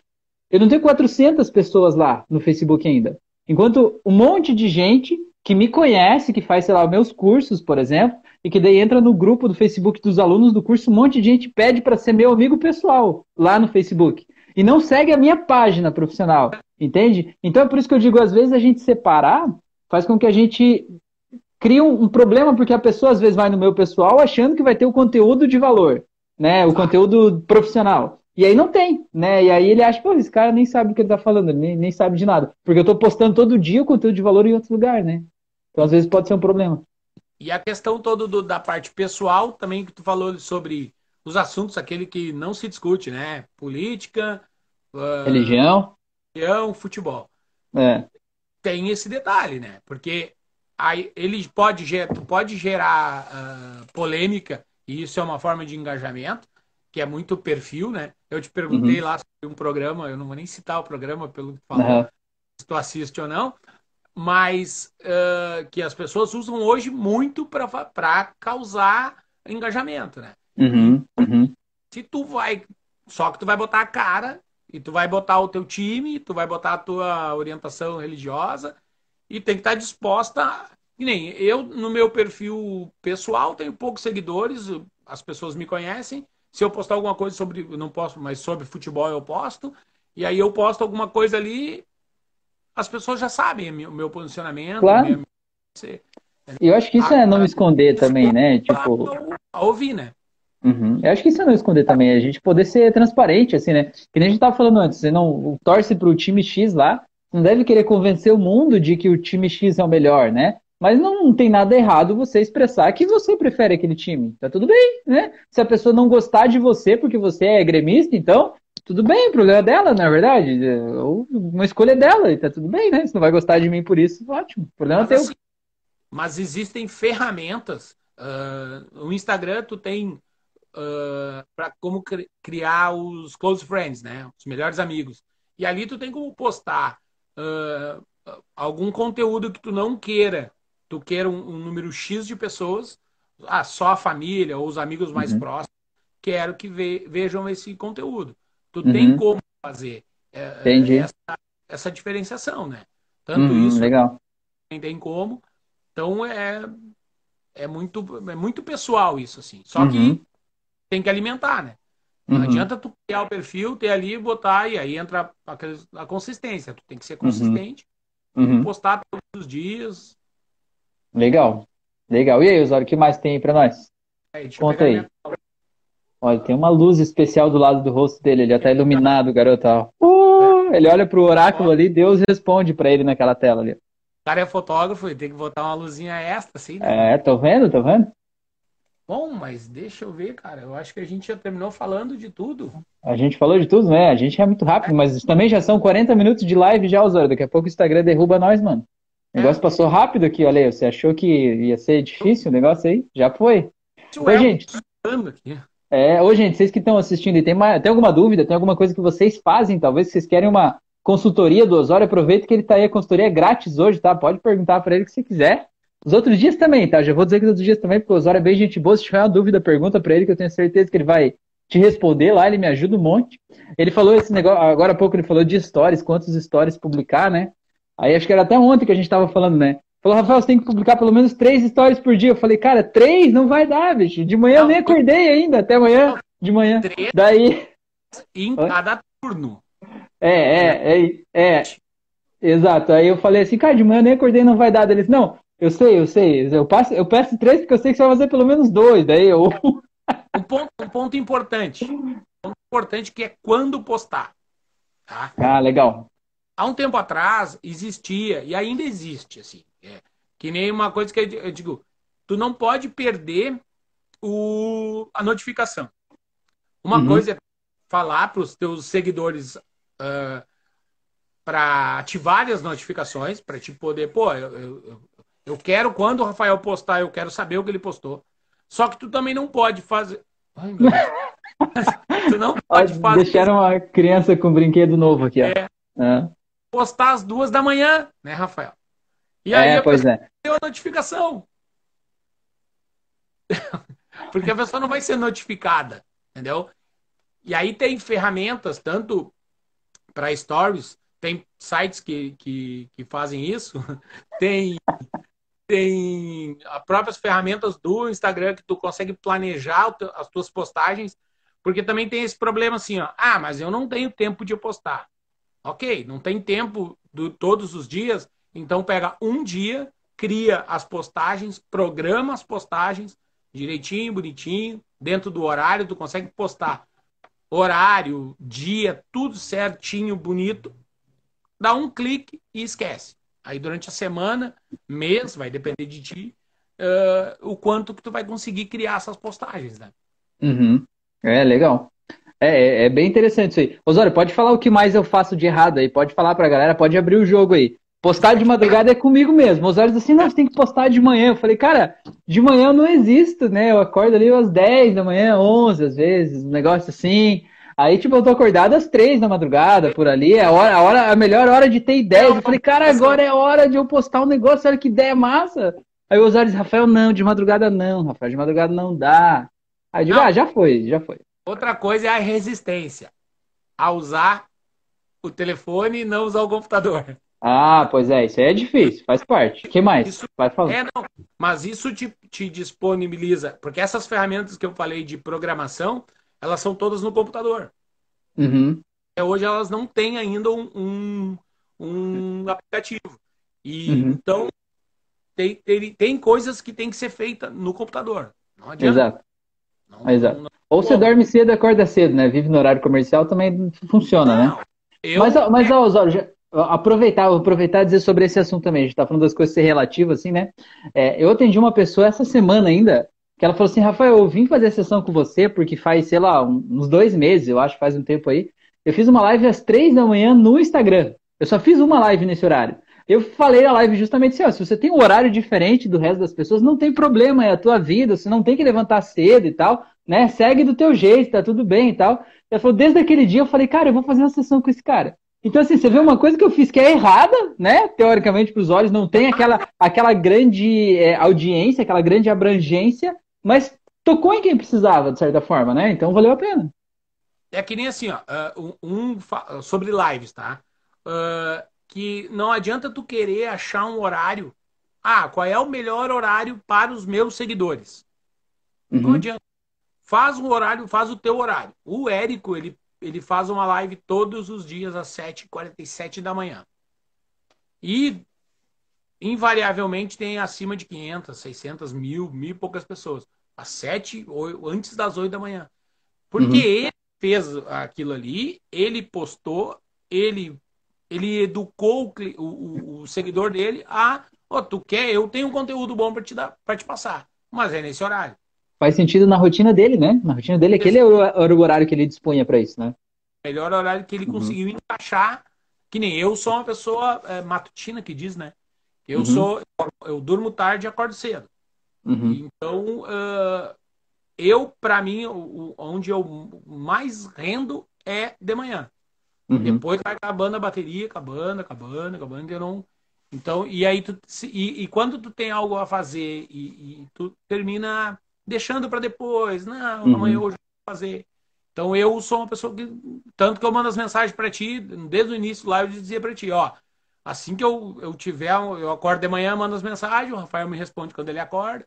Eu não tenho 400 pessoas lá no Facebook ainda. Enquanto um monte de gente que me conhece, que faz, sei lá, meus cursos, por exemplo, e que daí entra no grupo do Facebook dos alunos do curso, um monte de gente pede para ser meu amigo pessoal lá no Facebook. E não segue a minha página profissional, entende? Então é por isso que eu digo, às vezes a gente separar faz com que a gente crie um problema, porque a pessoa às vezes vai no meu pessoal achando que vai ter o conteúdo de valor, né? O conteúdo profissional. E aí não tem, né? E aí ele acha, pô, esse cara nem sabe o que ele tá falando, nem sabe de nada. Porque eu tô postando todo dia o conteúdo de valor em outro lugar, né? Então, às vezes, pode ser um problema. E a questão toda da parte pessoal, também que tu falou sobre os assuntos, aquele que não se discute, né? Política, religião, futebol. É. Tem esse detalhe, né? Porque aí ele pode gerar polêmica, e isso é uma forma de engajamento, que é muito perfil, né? Eu te perguntei lá sobre um programa, eu não vou nem citar o programa pelo que falou, se tu assiste ou não, mas que as pessoas usam hoje muito para causar engajamento, né? Se tu vai... Só que tu vai botar a cara, e tu vai botar o teu time, tu vai botar a tua orientação religiosa, e tem que estar disposta... Que nem eu, no meu perfil pessoal, tenho poucos seguidores, as pessoas me conhecem. Se eu postar alguma coisa sobre, não posso, mas sobre futebol eu posto, e aí eu posto alguma coisa ali, as pessoas já sabem o meu posicionamento. Claro. Eu acho que isso é não esconder também, né? Tipo... A ouvir, né? Eu acho que isso é não esconder também, a gente poder ser transparente, assim, né? Que nem a gente tava falando antes, você não torce pro time X lá, não deve querer convencer o mundo de que o time X é o melhor, né? Mas não tem nada errado você expressar que você prefere aquele time. Tá tudo bem, né? Se a pessoa não gostar de você porque você é gremista, então, tudo bem, o problema é dela, na verdade. Uma escolha é dela e tá tudo bem, né? Se não vai gostar de mim por isso, ótimo. O problema é teu. Assim, mas existem ferramentas. No Instagram, tu tem pra como criar os close friends, né? Os melhores amigos. E ali tu tem como postar algum conteúdo que tu não queira. Tu queira um número X de pessoas, só a família ou os amigos mais próximos, quero que vejam esse conteúdo. Tu tem como fazer essa diferenciação, né? Tanto isso, legal. Nem tem como. Então, é muito pessoal isso, assim. Só que tem que alimentar, né? Não adianta tu criar o perfil, ter ali, botar, e aí entra a consistência. Tu tem que ser consistente, postar todos os dias... Legal, legal. E aí, Osório, o que mais tem aí pra nós? Conta aí. Olha, tem uma luz especial do lado do rosto dele, ele já tá iluminado, garoto. Ele olha pro oráculo ali, Deus responde pra ele naquela tela ali. O cara é fotógrafo e tem que botar uma luzinha extra, assim, né? É, tô vendo. Bom, mas deixa eu ver, cara, eu acho que a gente já terminou falando de tudo. A gente falou de tudo, né? A gente é muito rápido, mas também já são 40 minutos de live já, Osório. Daqui a pouco o Instagram derruba nós, mano. O negócio passou rápido aqui, olha aí. Você achou que ia ser difícil o negócio aí? Já foi. Ô, gente. Ô, gente, vocês que estão assistindo e tem alguma dúvida, tem alguma coisa que vocês fazem, talvez vocês querem uma consultoria do Osório, aproveita que ele tá aí, a consultoria é grátis hoje, tá? Pode perguntar pra ele o que você quiser. Os outros dias também, tá? Já vou dizer que os outros dias também, porque o Osório é bem gente boa. Se tiver uma dúvida, pergunta pra ele, que eu tenho certeza que ele vai te responder lá, ele me ajuda um monte. Ele falou esse negócio, agora há pouco ele falou de stories, quantos stories publicar, né? Aí acho que era até ontem que a gente tava falando, né? Falou, Rafael, você tem que publicar pelo menos 3 stories por dia. Eu falei, cara, 3 não vai dar, bicho. De manhã eu nem acordei ainda, até amanhã de manhã. 3 daí... em cada turno. É. Exato. Aí eu falei assim, cara, de manhã eu nem acordei, não vai dar. Ele disse, não, Eu sei. Eu peço 3 porque eu sei que você vai fazer pelo menos 2. Daí eu... um ponto importante. Que é quando postar. Tá? Ah, legal. Há um tempo atrás existia, e ainda existe, assim. Que nem uma coisa que eu digo, tu não pode perder a notificação. Uma coisa é falar para os teus seguidores para ativarem as notificações, para te poder, pô, eu quero, quando o Rafael postar, eu quero saber o que ele postou. Só que tu também não pode fazer... Ai, meu Deus. Tu não pode fazer... Deixaram uma criança com um brinquedo novo aqui, ó. Postar às 2 da manhã, né, Rafael? E aí deu a notificação. Porque a pessoa não vai ser notificada, entendeu? E aí tem ferramentas, tanto para stories, tem sites que fazem isso, tem as próprias ferramentas do Instagram que tu consegue planejar as tuas postagens, porque também tem esse problema assim, ó, ah, mas eu não tenho tempo de postar. Ok, não tem tempo todos os dias, então pega um dia, cria as postagens, programa as postagens direitinho, bonitinho, dentro do horário, tu consegue postar horário, dia, tudo certinho, bonito, dá um clique e esquece. Aí durante a semana, mês, vai depender de ti, o quanto que tu vai conseguir criar essas postagens, né? Uhum. É, legal. É bem interessante isso aí. Osório, pode falar o que mais eu faço de errado aí, pode falar pra galera, pode abrir o jogo aí. Postar de madrugada é comigo mesmo. Osório diz assim, não, você tem que postar de manhã. Eu falei, cara, de manhã eu não existo, né? Eu acordo ali às 10 da manhã, 11 às vezes, um negócio assim. Aí, tipo, eu tô acordado às 3 da madrugada, por ali. É a melhor hora de ter ideias. Eu falei, cara, agora é hora de eu postar um negócio, olha que ideia massa. Aí o Osório diz, Rafael, não, de madrugada não, Rafael, de madrugada não dá. Aí eu digo, ah, já foi. Outra coisa é a resistência a usar o telefone e não usar o computador. Ah, pois é, isso aí é difícil, faz parte. O que mais? Isso, vai falar. Mas isso te disponibiliza, porque essas ferramentas que eu falei de programação, elas são todas no computador. Uhum. Até hoje elas não têm ainda um aplicativo. E, então, tem coisas que tem que ser feita no computador. Não adianta. Exato. Ou você dorme cedo e acorda cedo, né? Vive no horário comercial também funciona, né? Mas Osório, vou aproveitar e dizer sobre esse assunto também. A gente tá falando das coisas ser relativas, assim, né? Eu atendi uma pessoa essa semana ainda, que ela falou assim, Rafael, eu vim fazer a sessão com você porque faz, sei lá, uns 2 meses, eu acho, faz um tempo aí. Eu fiz uma live às 3 da manhã no Instagram. Eu só fiz uma live nesse horário. Eu falei na live justamente assim, ó, se você tem um horário diferente do resto das pessoas, não tem problema, é a tua vida, você não tem que levantar cedo e tal, né? Segue do teu jeito, tá tudo bem e tal. Ela falou, desde aquele dia eu falei, cara, eu vou fazer uma sessão com esse cara. Então, assim, você vê uma coisa que eu fiz que é errada, né? Teoricamente, para os olhos, não tem aquela grande audiência, aquela grande abrangência, mas tocou em quem precisava, de certa forma, né? Então, valeu a pena. É que nem assim, ó, sobre lives, tá? Que não adianta tu querer achar um horário. Ah, qual é o melhor horário para os meus seguidores? Não adianta. Faz um horário, faz o teu horário. O Érico, ele faz uma live todos os dias às 7h47 da manhã. E, invariavelmente, tem acima de 500, 600, 1.000 e poucas pessoas. Às 7, ou antes das 8 da manhã. Porque ele fez aquilo ali, ele postou, ele educou o seguidor dele a, ó, tu quer, eu tenho um conteúdo bom para te passar. Mas é nesse horário. Faz sentido na rotina dele, né? Na rotina dele, aquele era o horário que ele dispunha para isso, né? Melhor horário que ele conseguiu encaixar, que nem eu sou uma pessoa matutina, que diz, né? Eu sou, eu durmo tarde e acordo cedo. Então, para mim, onde eu mais rendo é de manhã. Depois vai acabando a bateria, acabando, eu não... Então, e aí, quando tu tem algo a fazer e tu termina... deixando para depois, não, amanhã hoje vou fazer. Então eu sou uma pessoa que, tanto que eu mando as mensagens para ti, desde o início lá eu dizia para ti, ó, assim que eu acordo de manhã, mando as mensagens, o Rafael me responde quando ele acorda.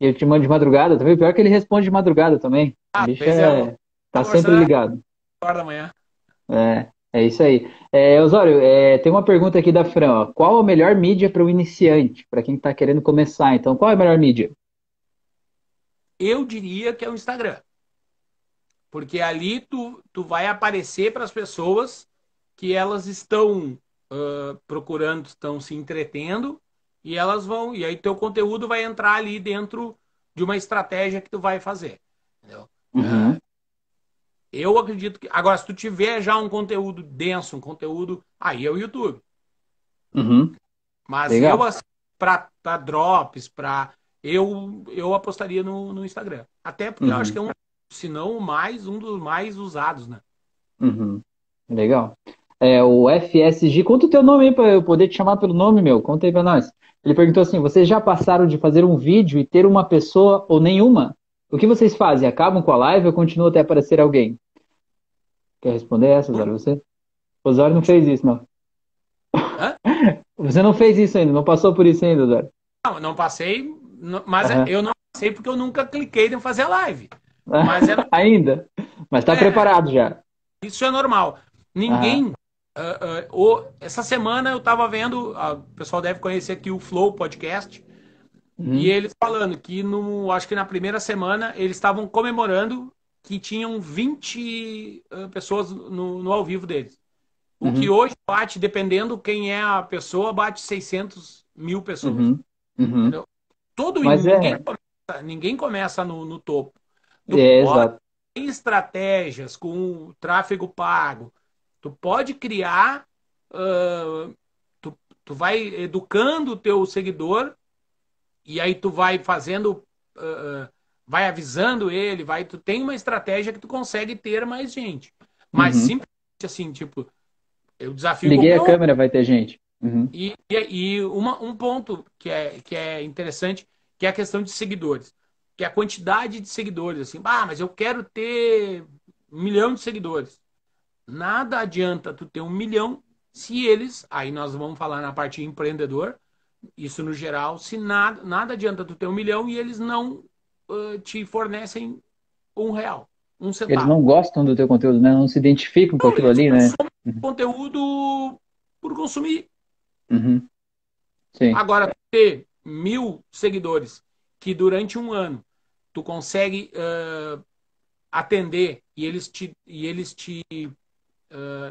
Eu te mando de madrugada também, pior que ele responde de madrugada também. Ah, o bicho tá sempre ligado. 4 da manhã. É, É isso aí. Osório, tem uma pergunta aqui da Fran. Ó. Qual a melhor mídia para o iniciante? Para quem está querendo começar, então, qual é a melhor mídia? Eu diria que é o Instagram. Porque ali tu vai aparecer para as pessoas que elas estão procurando, estão se entretendo, e elas vão, e aí teu conteúdo vai entrar ali dentro de uma estratégia que tu vai fazer. Entendeu? Uhum. Eu acredito que... Agora, se tu tiver já um conteúdo denso, um conteúdo... Aí é o YouTube. Uhum. Mas legal. Eu, para drops, para... Eu apostaria no Instagram. Até porque eu acho que é um... Se não, um dos mais usados, né? Uhum. Legal. O FSG... Conta o teu nome aí, para eu poder te chamar pelo nome, meu. Conta aí para nós. Ele perguntou assim, vocês já passaram de fazer um vídeo e ter uma pessoa ou nenhuma? O que vocês fazem? Acabam com a live ou continuam até aparecer alguém? Quer responder essa, Osório? Você? Osório não fez isso, não. Hã? Você não fez isso ainda, não passou por isso ainda, Osório? Não passei, mas eu não passei porque eu nunca cliquei em fazer live. Mas era... Ainda? Mas tá preparado já. Isso é normal. Ninguém... essa semana eu tava vendo, o pessoal deve conhecer aqui o Flow Podcast... E eles falando que, acho que na primeira semana, eles estavam comemorando que tinham 20 pessoas no ao vivo deles. O que hoje bate, dependendo quem é a pessoa, bate 600 mil pessoas. Entendeu? Ninguém começa no topo. Exato. Tem estratégias com tráfego pago. Tu pode criar... tu vai educando o teu seguidor... E aí tu vai fazendo, vai avisando ele, tu tem uma estratégia que tu consegue ter mais gente. Mas simplesmente assim, tipo, eu desafio... Liguei a câmera, vai ter gente. Uhum. E um ponto que é interessante, que é a questão de seguidores. Que é a quantidade de seguidores. Assim, mas eu quero ter 1 milhão de seguidores. Nada adianta tu ter 1 milhão se eles... Aí nós vamos falar na parte empreendedor... Isso no geral, se nada adianta tu ter 1 milhão e eles não te fornecem R$1, 1 centavo. Eles não gostam do teu conteúdo, né? Não se identificam com aquilo ali, né? Conteúdo por consumir. Sim. Agora, ter 1.000 seguidores que durante um ano tu consegue atender e eles te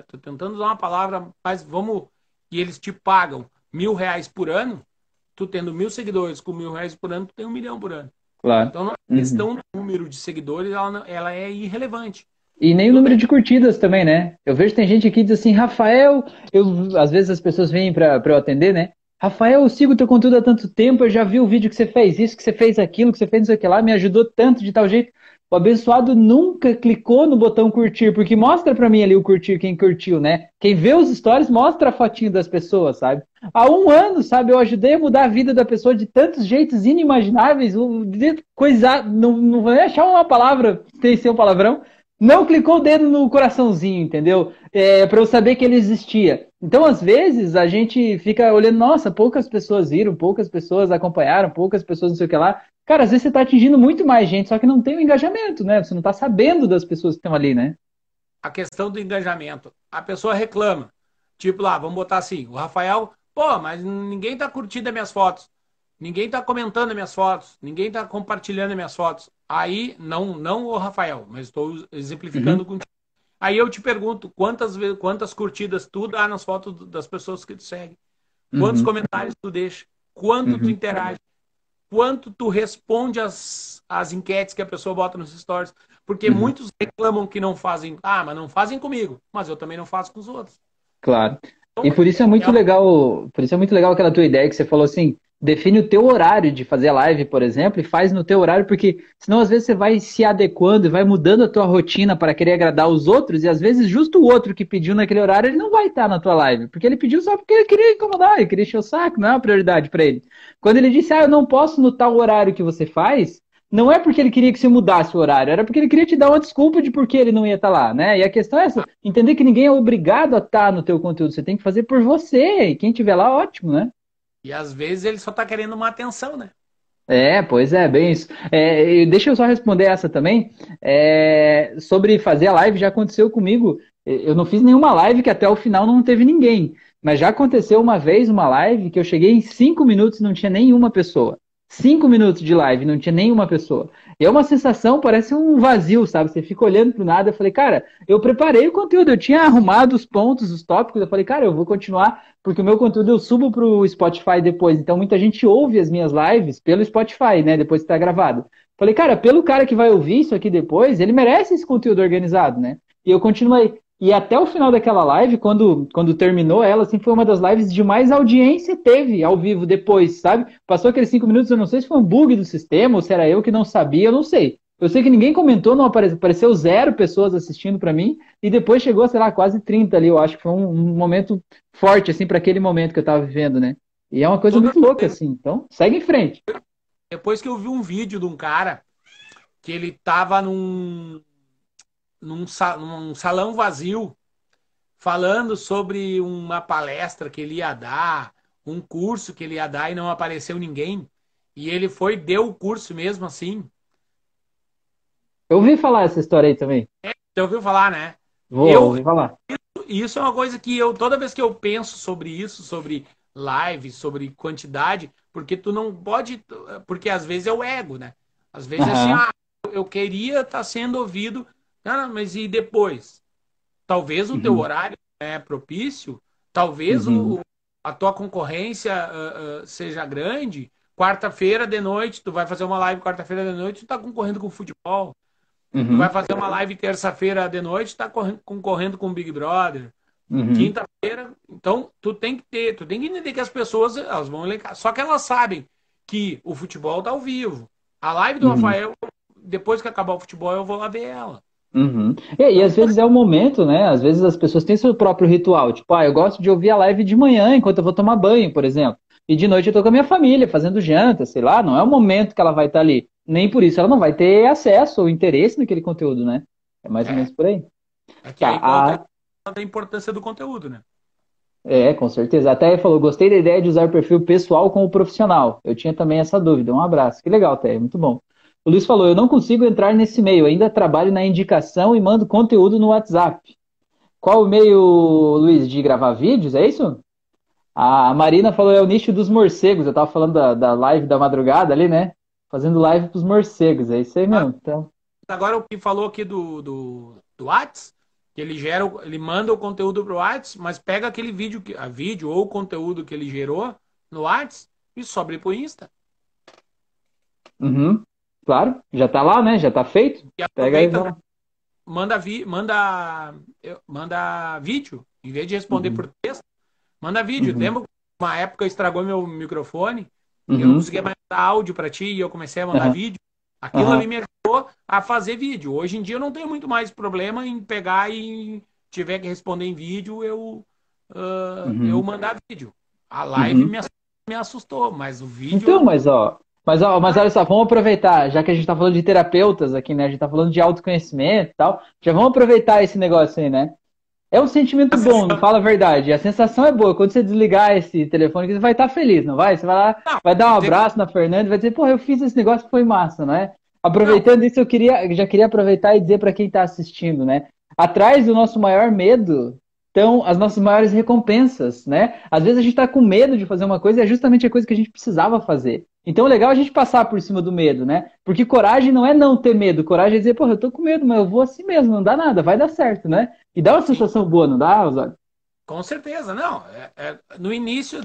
tô tentando usar uma palavra, mas vamos... E eles te pagam R$1.000 por ano, tu tendo 1.000 seguidores com R$1.000 por ano, tu tem 1 milhão por ano. Claro. Então, a questão do número de seguidores, ela é irrelevante. E nem o número de curtidas também, né? Eu vejo tem gente aqui que diz assim, Rafael, às vezes as pessoas vêm para eu atender, né? Rafael, eu sigo teu conteúdo há tanto tempo, eu já vi o vídeo que você fez isso, que você fez aquilo, que você fez isso aqui lá, me ajudou tanto de tal jeito. O abençoado nunca clicou no botão curtir, porque mostra pra mim ali o curtir, quem curtiu, né? Quem vê os stories mostra a fotinho das pessoas, sabe? Há um ano, sabe, eu ajudei a mudar a vida da pessoa de tantos jeitos inimagináveis, não vou achar uma palavra, tem que ser um palavrão, não clicou o dedo no coraçãozinho, entendeu? Pra eu saber que ele existia. Então, às vezes, a gente fica olhando, nossa, poucas pessoas viram, poucas pessoas acompanharam, poucas pessoas não sei o que lá. Cara, às vezes você está atingindo muito mais gente, só que não tem o engajamento, né? Você não está sabendo das pessoas que estão ali, né? A questão do engajamento. A pessoa reclama. Tipo lá, vamos botar assim, o Rafael, mas ninguém está curtindo as minhas fotos. Ninguém está comentando as minhas fotos. Ninguém está compartilhando as minhas fotos. Aí, não o Rafael, mas estou exemplificando contigo. Aí eu te pergunto, quantas curtidas tu dá nas fotos das pessoas que tu segue? Quantos comentários tu deixa? Quanto tu interage? Quanto tu responde as enquetes que a pessoa bota nos stories. Porque muitos reclamam que não fazem. Mas não fazem comigo. Mas eu também não faço com os outros. Claro. Então, e por isso é muito legal. Por isso é muito legal aquela tua ideia que você falou assim. Define o teu horário de fazer live, por exemplo, e faz no teu horário, porque senão às vezes você vai se adequando e vai mudando a tua rotina para querer agradar os outros, e às vezes justo o outro que pediu naquele horário, ele não vai estar na tua live, porque ele pediu só porque ele queria incomodar, ele queria encher o saco, não é uma prioridade para ele. Quando ele disse, eu não posso no tal horário que você faz, não é porque ele queria que você mudasse o horário, era porque ele queria te dar uma desculpa de por que ele não ia estar lá, né? E a questão é essa, entender que ninguém é obrigado a estar no teu conteúdo, você tem que fazer por você, e quem estiver lá, ótimo, né? E às vezes ele só tá querendo uma atenção, né? Pois é, bem isso. Deixa eu só responder essa também. Sobre fazer a live, já aconteceu comigo. Eu não fiz nenhuma live que até o final não teve ninguém. Mas já aconteceu uma vez uma live que eu cheguei em 5 minutos e não tinha nenhuma pessoa. 5 minutos de live, não tinha nenhuma pessoa. E é uma sensação, parece um vazio, sabe? Você fica olhando pro nada. Eu falei, cara, eu preparei o conteúdo, eu tinha arrumado os pontos, os tópicos. Eu falei, cara, eu vou continuar, porque o meu conteúdo eu subo pro Spotify depois. Então muita gente ouve as minhas lives pelo Spotify, né? Depois que tá gravado. Falei, cara, pelo cara que vai ouvir isso aqui depois, ele merece esse conteúdo organizado, né? E eu continuei. E até o final daquela live, quando terminou ela, assim, foi uma das lives de mais audiência teve ao vivo depois, sabe? Passou aqueles 5 minutos, eu não sei se foi um bug do sistema ou se era eu que não sabia, eu não sei. Eu sei que ninguém comentou, não apareceu 0 pessoas assistindo pra mim e depois chegou, sei lá, quase 30 ali, eu acho que foi um momento forte, assim, pra aquele momento que eu tava vivendo, né? E é uma coisa muito louca, assim, então segue em frente. Depois que eu vi um vídeo de um cara que ele tava num salão vazio, falando sobre uma palestra que ele ia dar, um curso que ele ia dar e não apareceu ninguém. E ele foi, deu o curso mesmo assim. Eu ouvi falar essa história aí também. É, você ouviu falar, né? Ouvi falar. Isso é uma coisa que eu, toda vez que eu penso sobre isso, sobre live, sobre quantidade, porque tu não pode... Porque às vezes é o ego, né? Às vezes é assim, eu queria estar sendo ouvido... Ah, mas e depois? Talvez o teu horário é propício, talvez a tua concorrência seja grande. Quarta-feira de noite, tu vai fazer uma live quarta-feira de noite, tu tá concorrendo com o futebol. Tu vai fazer uma live terça-feira de noite, tu tá concorrendo com o Big Brother. Quinta-feira. Então, tu tem que entender que as pessoas, elas vão elencar. Só que elas sabem que o futebol tá ao vivo. A live do Rafael, depois que acabar o futebol, eu vou lá ver ela. E às vezes é o momento, né? Às vezes as pessoas têm seu próprio ritual. Tipo, eu gosto de ouvir a live de manhã enquanto eu vou tomar banho, por exemplo. E de noite eu tô com a minha família, fazendo janta, sei lá. Não é o momento que ela vai estar ali. Nem por isso ela não vai ter acesso ou interesse naquele conteúdo, né? É mais ou menos por aí. A importância do conteúdo, né? É, com certeza. Até ele falou, gostei da ideia de usar o perfil pessoal com o profissional. Eu tinha também essa dúvida. Um abraço. Que legal, Té. Muito bom. O Luiz falou, eu não consigo entrar nesse meio, ainda trabalho na indicação e mando conteúdo no WhatsApp. Qual o meio, Luiz, de gravar vídeos? É isso? A Marina falou, é o nicho dos morcegos. Eu tava falando da live da madrugada ali, né? Fazendo live pros morcegos, é isso aí mesmo. Então... Agora o que falou aqui do WhatsApp, que ele manda o conteúdo pro WhatsApp, mas pega aquele vídeo ou o conteúdo que ele gerou no WhatsApp e sobe pro Insta. Claro, já tá lá, né? Já tá feito. Pega aí, manda vídeo. Em vez de responder por texto, manda vídeo. Lembra que uma época estragou meu microfone? Eu não conseguia mais mandar áudio pra ti e eu comecei a mandar vídeo. Aquilo ali me ajudou a fazer vídeo. Hoje em dia eu não tenho muito mais problema em pegar e tiver que responder em vídeo, eu mandar vídeo. A live me assustou, mas o vídeo... Então, mas olha só, vamos aproveitar, já que a gente tá falando de terapeutas aqui, né? A gente tá falando de autoconhecimento e tal. Já vamos aproveitar esse negócio aí, né? É um sentimento bom, não fala a verdade. A sensação é boa. Quando você desligar esse telefone, você vai estar feliz, não vai? Você vai lá, vai dar um abraço na Fernanda e vai dizer, porra, eu fiz esse negócio, foi massa, né? Aproveitando isso, eu já queria aproveitar e dizer para quem tá assistindo, né? Atrás do nosso maior medo... Então, as nossas maiores recompensas, né? Às vezes a gente tá com medo de fazer uma coisa e é justamente a coisa que a gente precisava fazer. Então, é legal a gente passar por cima do medo, né? Porque coragem não é não ter medo. Coragem é dizer, porra, eu tô com medo, mas eu vou assim mesmo, não dá nada, vai dar certo, né? E dá uma sensação boa, não dá, Osório? Com certeza, não. No início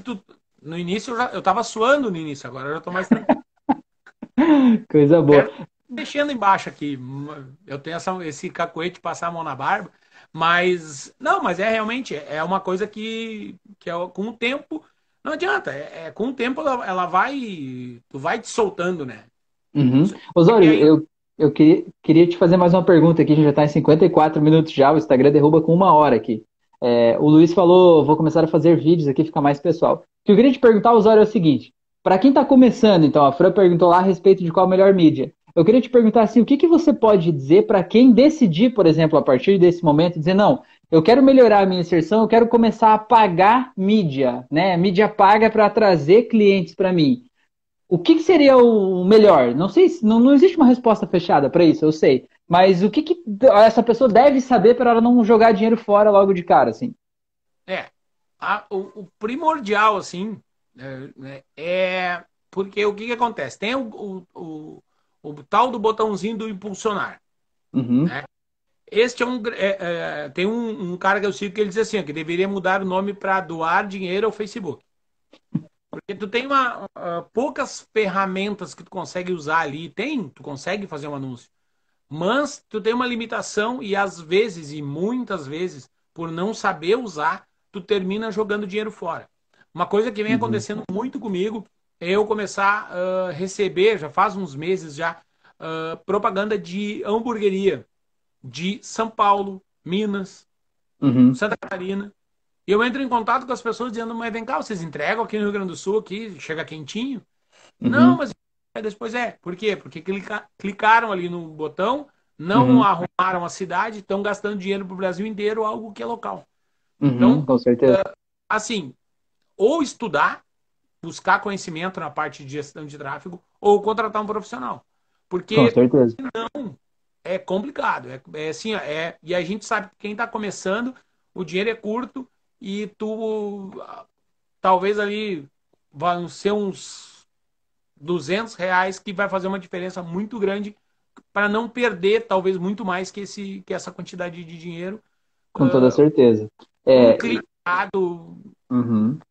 eu tava suando no início, agora eu já tô mais tranquilo. Coisa boa. Mexendo embaixo aqui. Eu tenho esse cacoete de passar a mão na barba. Mas, não, mas é realmente, é uma coisa que é, com o tempo, não adianta, com o tempo ela vai, tu vai te soltando, né? Osório, aí... eu queria te fazer mais uma pergunta aqui, a gente já tá em 54 minutos já, o Instagram derruba com 1 hora aqui. O Luiz falou, vou começar a fazer vídeos aqui, fica mais pessoal. O que eu queria te perguntar, Osório, é o seguinte, para quem tá começando, então, a Fran perguntou lá a respeito de qual a melhor mídia. Eu queria te perguntar assim, o que você pode dizer para quem decidir, por exemplo, a partir desse momento, dizer, não, eu quero melhorar a minha inserção, eu quero começar a pagar mídia, né? Mídia paga para trazer clientes para mim. O que seria o melhor? Não sei, não existe uma resposta fechada para isso, eu sei. Mas o que, que essa pessoa deve saber para ela não jogar dinheiro fora logo de cara, assim? O primordial, assim, é porque o que, que acontece? Tem o tal do botãozinho do impulsionar. Uhum. Né? Este é um... tem um cara que eu sigo que ele diz assim, ó, que deveria mudar o nome para doar dinheiro ao Facebook. Porque tu tem poucas ferramentas que tu consegue usar ali. Tu consegue fazer um anúncio. Mas tu tem uma limitação e às vezes, e muitas vezes, por não saber usar, tu termina jogando dinheiro fora. Uma coisa que vem acontecendo muito comigo é eu começar a receber, já faz uns meses já, propaganda de hamburgueria de São Paulo, Minas, Santa Catarina. E eu entro em contato com as pessoas dizendo, mas vem cá, vocês entregam aqui no Rio Grande do Sul, aqui, chega quentinho? Não, mas depois Por quê? Porque clicaram ali no botão, não arrumaram a cidade, estão gastando dinheiro pro Brasil inteiro, algo que é local. Então, com certeza. Assim, ou estudar, buscar conhecimento na parte de gestão de tráfego, ou contratar um profissional. Porque com certeza. Não, é complicado. E a gente sabe que quem está começando, o dinheiro é curto e tu talvez ali vão ser uns R$200 que vai fazer uma diferença muito grande para não perder talvez muito mais que essa quantidade de dinheiro. Com toda certeza. Clicado.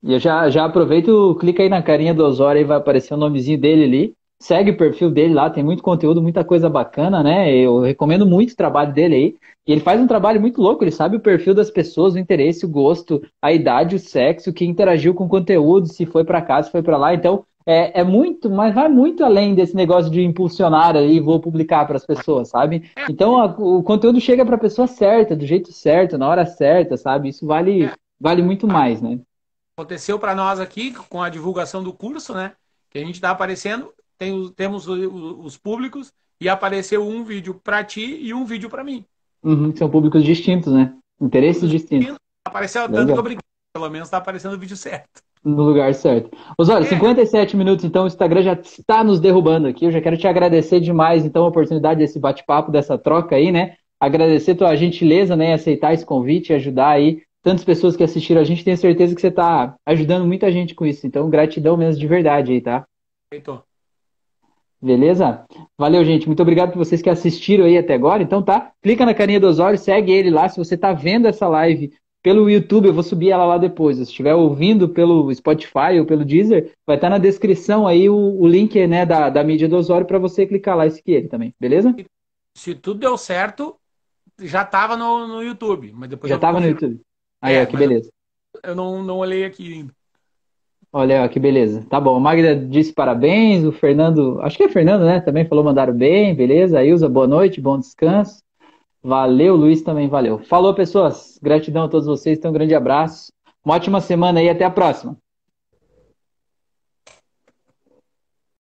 E eu já aproveito, clica aí na carinha do Osório e vai aparecer o nomezinho dele ali. Segue o perfil dele lá, tem muito conteúdo, muita coisa bacana, né? Eu recomendo muito o trabalho dele aí. E ele faz um trabalho muito louco, ele sabe o perfil das pessoas, o interesse, o gosto, a idade, o sexo, quem interagiu com o conteúdo, se foi pra cá, se foi pra lá. Então, é muito, mas vai muito além desse negócio de impulsionar aí, vou publicar para as pessoas, sabe? Então, o conteúdo chega pra pessoa certa, do jeito certo, na hora certa, sabe? Isso vale muito mais, né? Aconteceu pra nós aqui, com a divulgação do curso, né? Que a gente tá aparecendo... Temos os públicos e apareceu um vídeo para ti e um vídeo para mim. São públicos distintos, né? Interesses distintos. Apareceu tanto que eu brinquei. Pelo menos está aparecendo o vídeo certo. No lugar certo. Osório, 57 minutos, então o Instagram já está nos derrubando aqui. Eu já quero te agradecer demais, então, a oportunidade desse bate-papo, dessa troca aí, né? Agradecer tua gentileza, né? Aceitar esse convite, ajudar aí tantas pessoas que assistiram a gente. Tenho certeza que você está ajudando muita gente com isso. Então, gratidão mesmo de verdade aí, tá? Perfeito. Beleza? Valeu, gente. Muito obrigado por vocês que assistiram aí até agora. Então, tá? Clica na carinha do Osório, segue ele lá. Se você tá vendo essa live pelo YouTube, eu vou subir ela lá depois. Se estiver ouvindo pelo Spotify ou pelo Deezer, vai estar na descrição aí o link, né, da mídia do Osório para você clicar lá e seguir ele também. Beleza? Se tudo deu certo, já tava no YouTube. Mas depois já tava no YouTube. Aí, ó, que beleza. Eu não olhei aqui ainda. Olha, que beleza. Tá bom, a Magda disse parabéns, o Fernando, acho que é Fernando, né? Também falou, mandaram bem, beleza. A Ilza, boa noite, bom descanso. Valeu, Luiz também, valeu. Falou, pessoas. Gratidão a todos vocês, então um grande abraço. Uma ótima semana aí, até a próxima.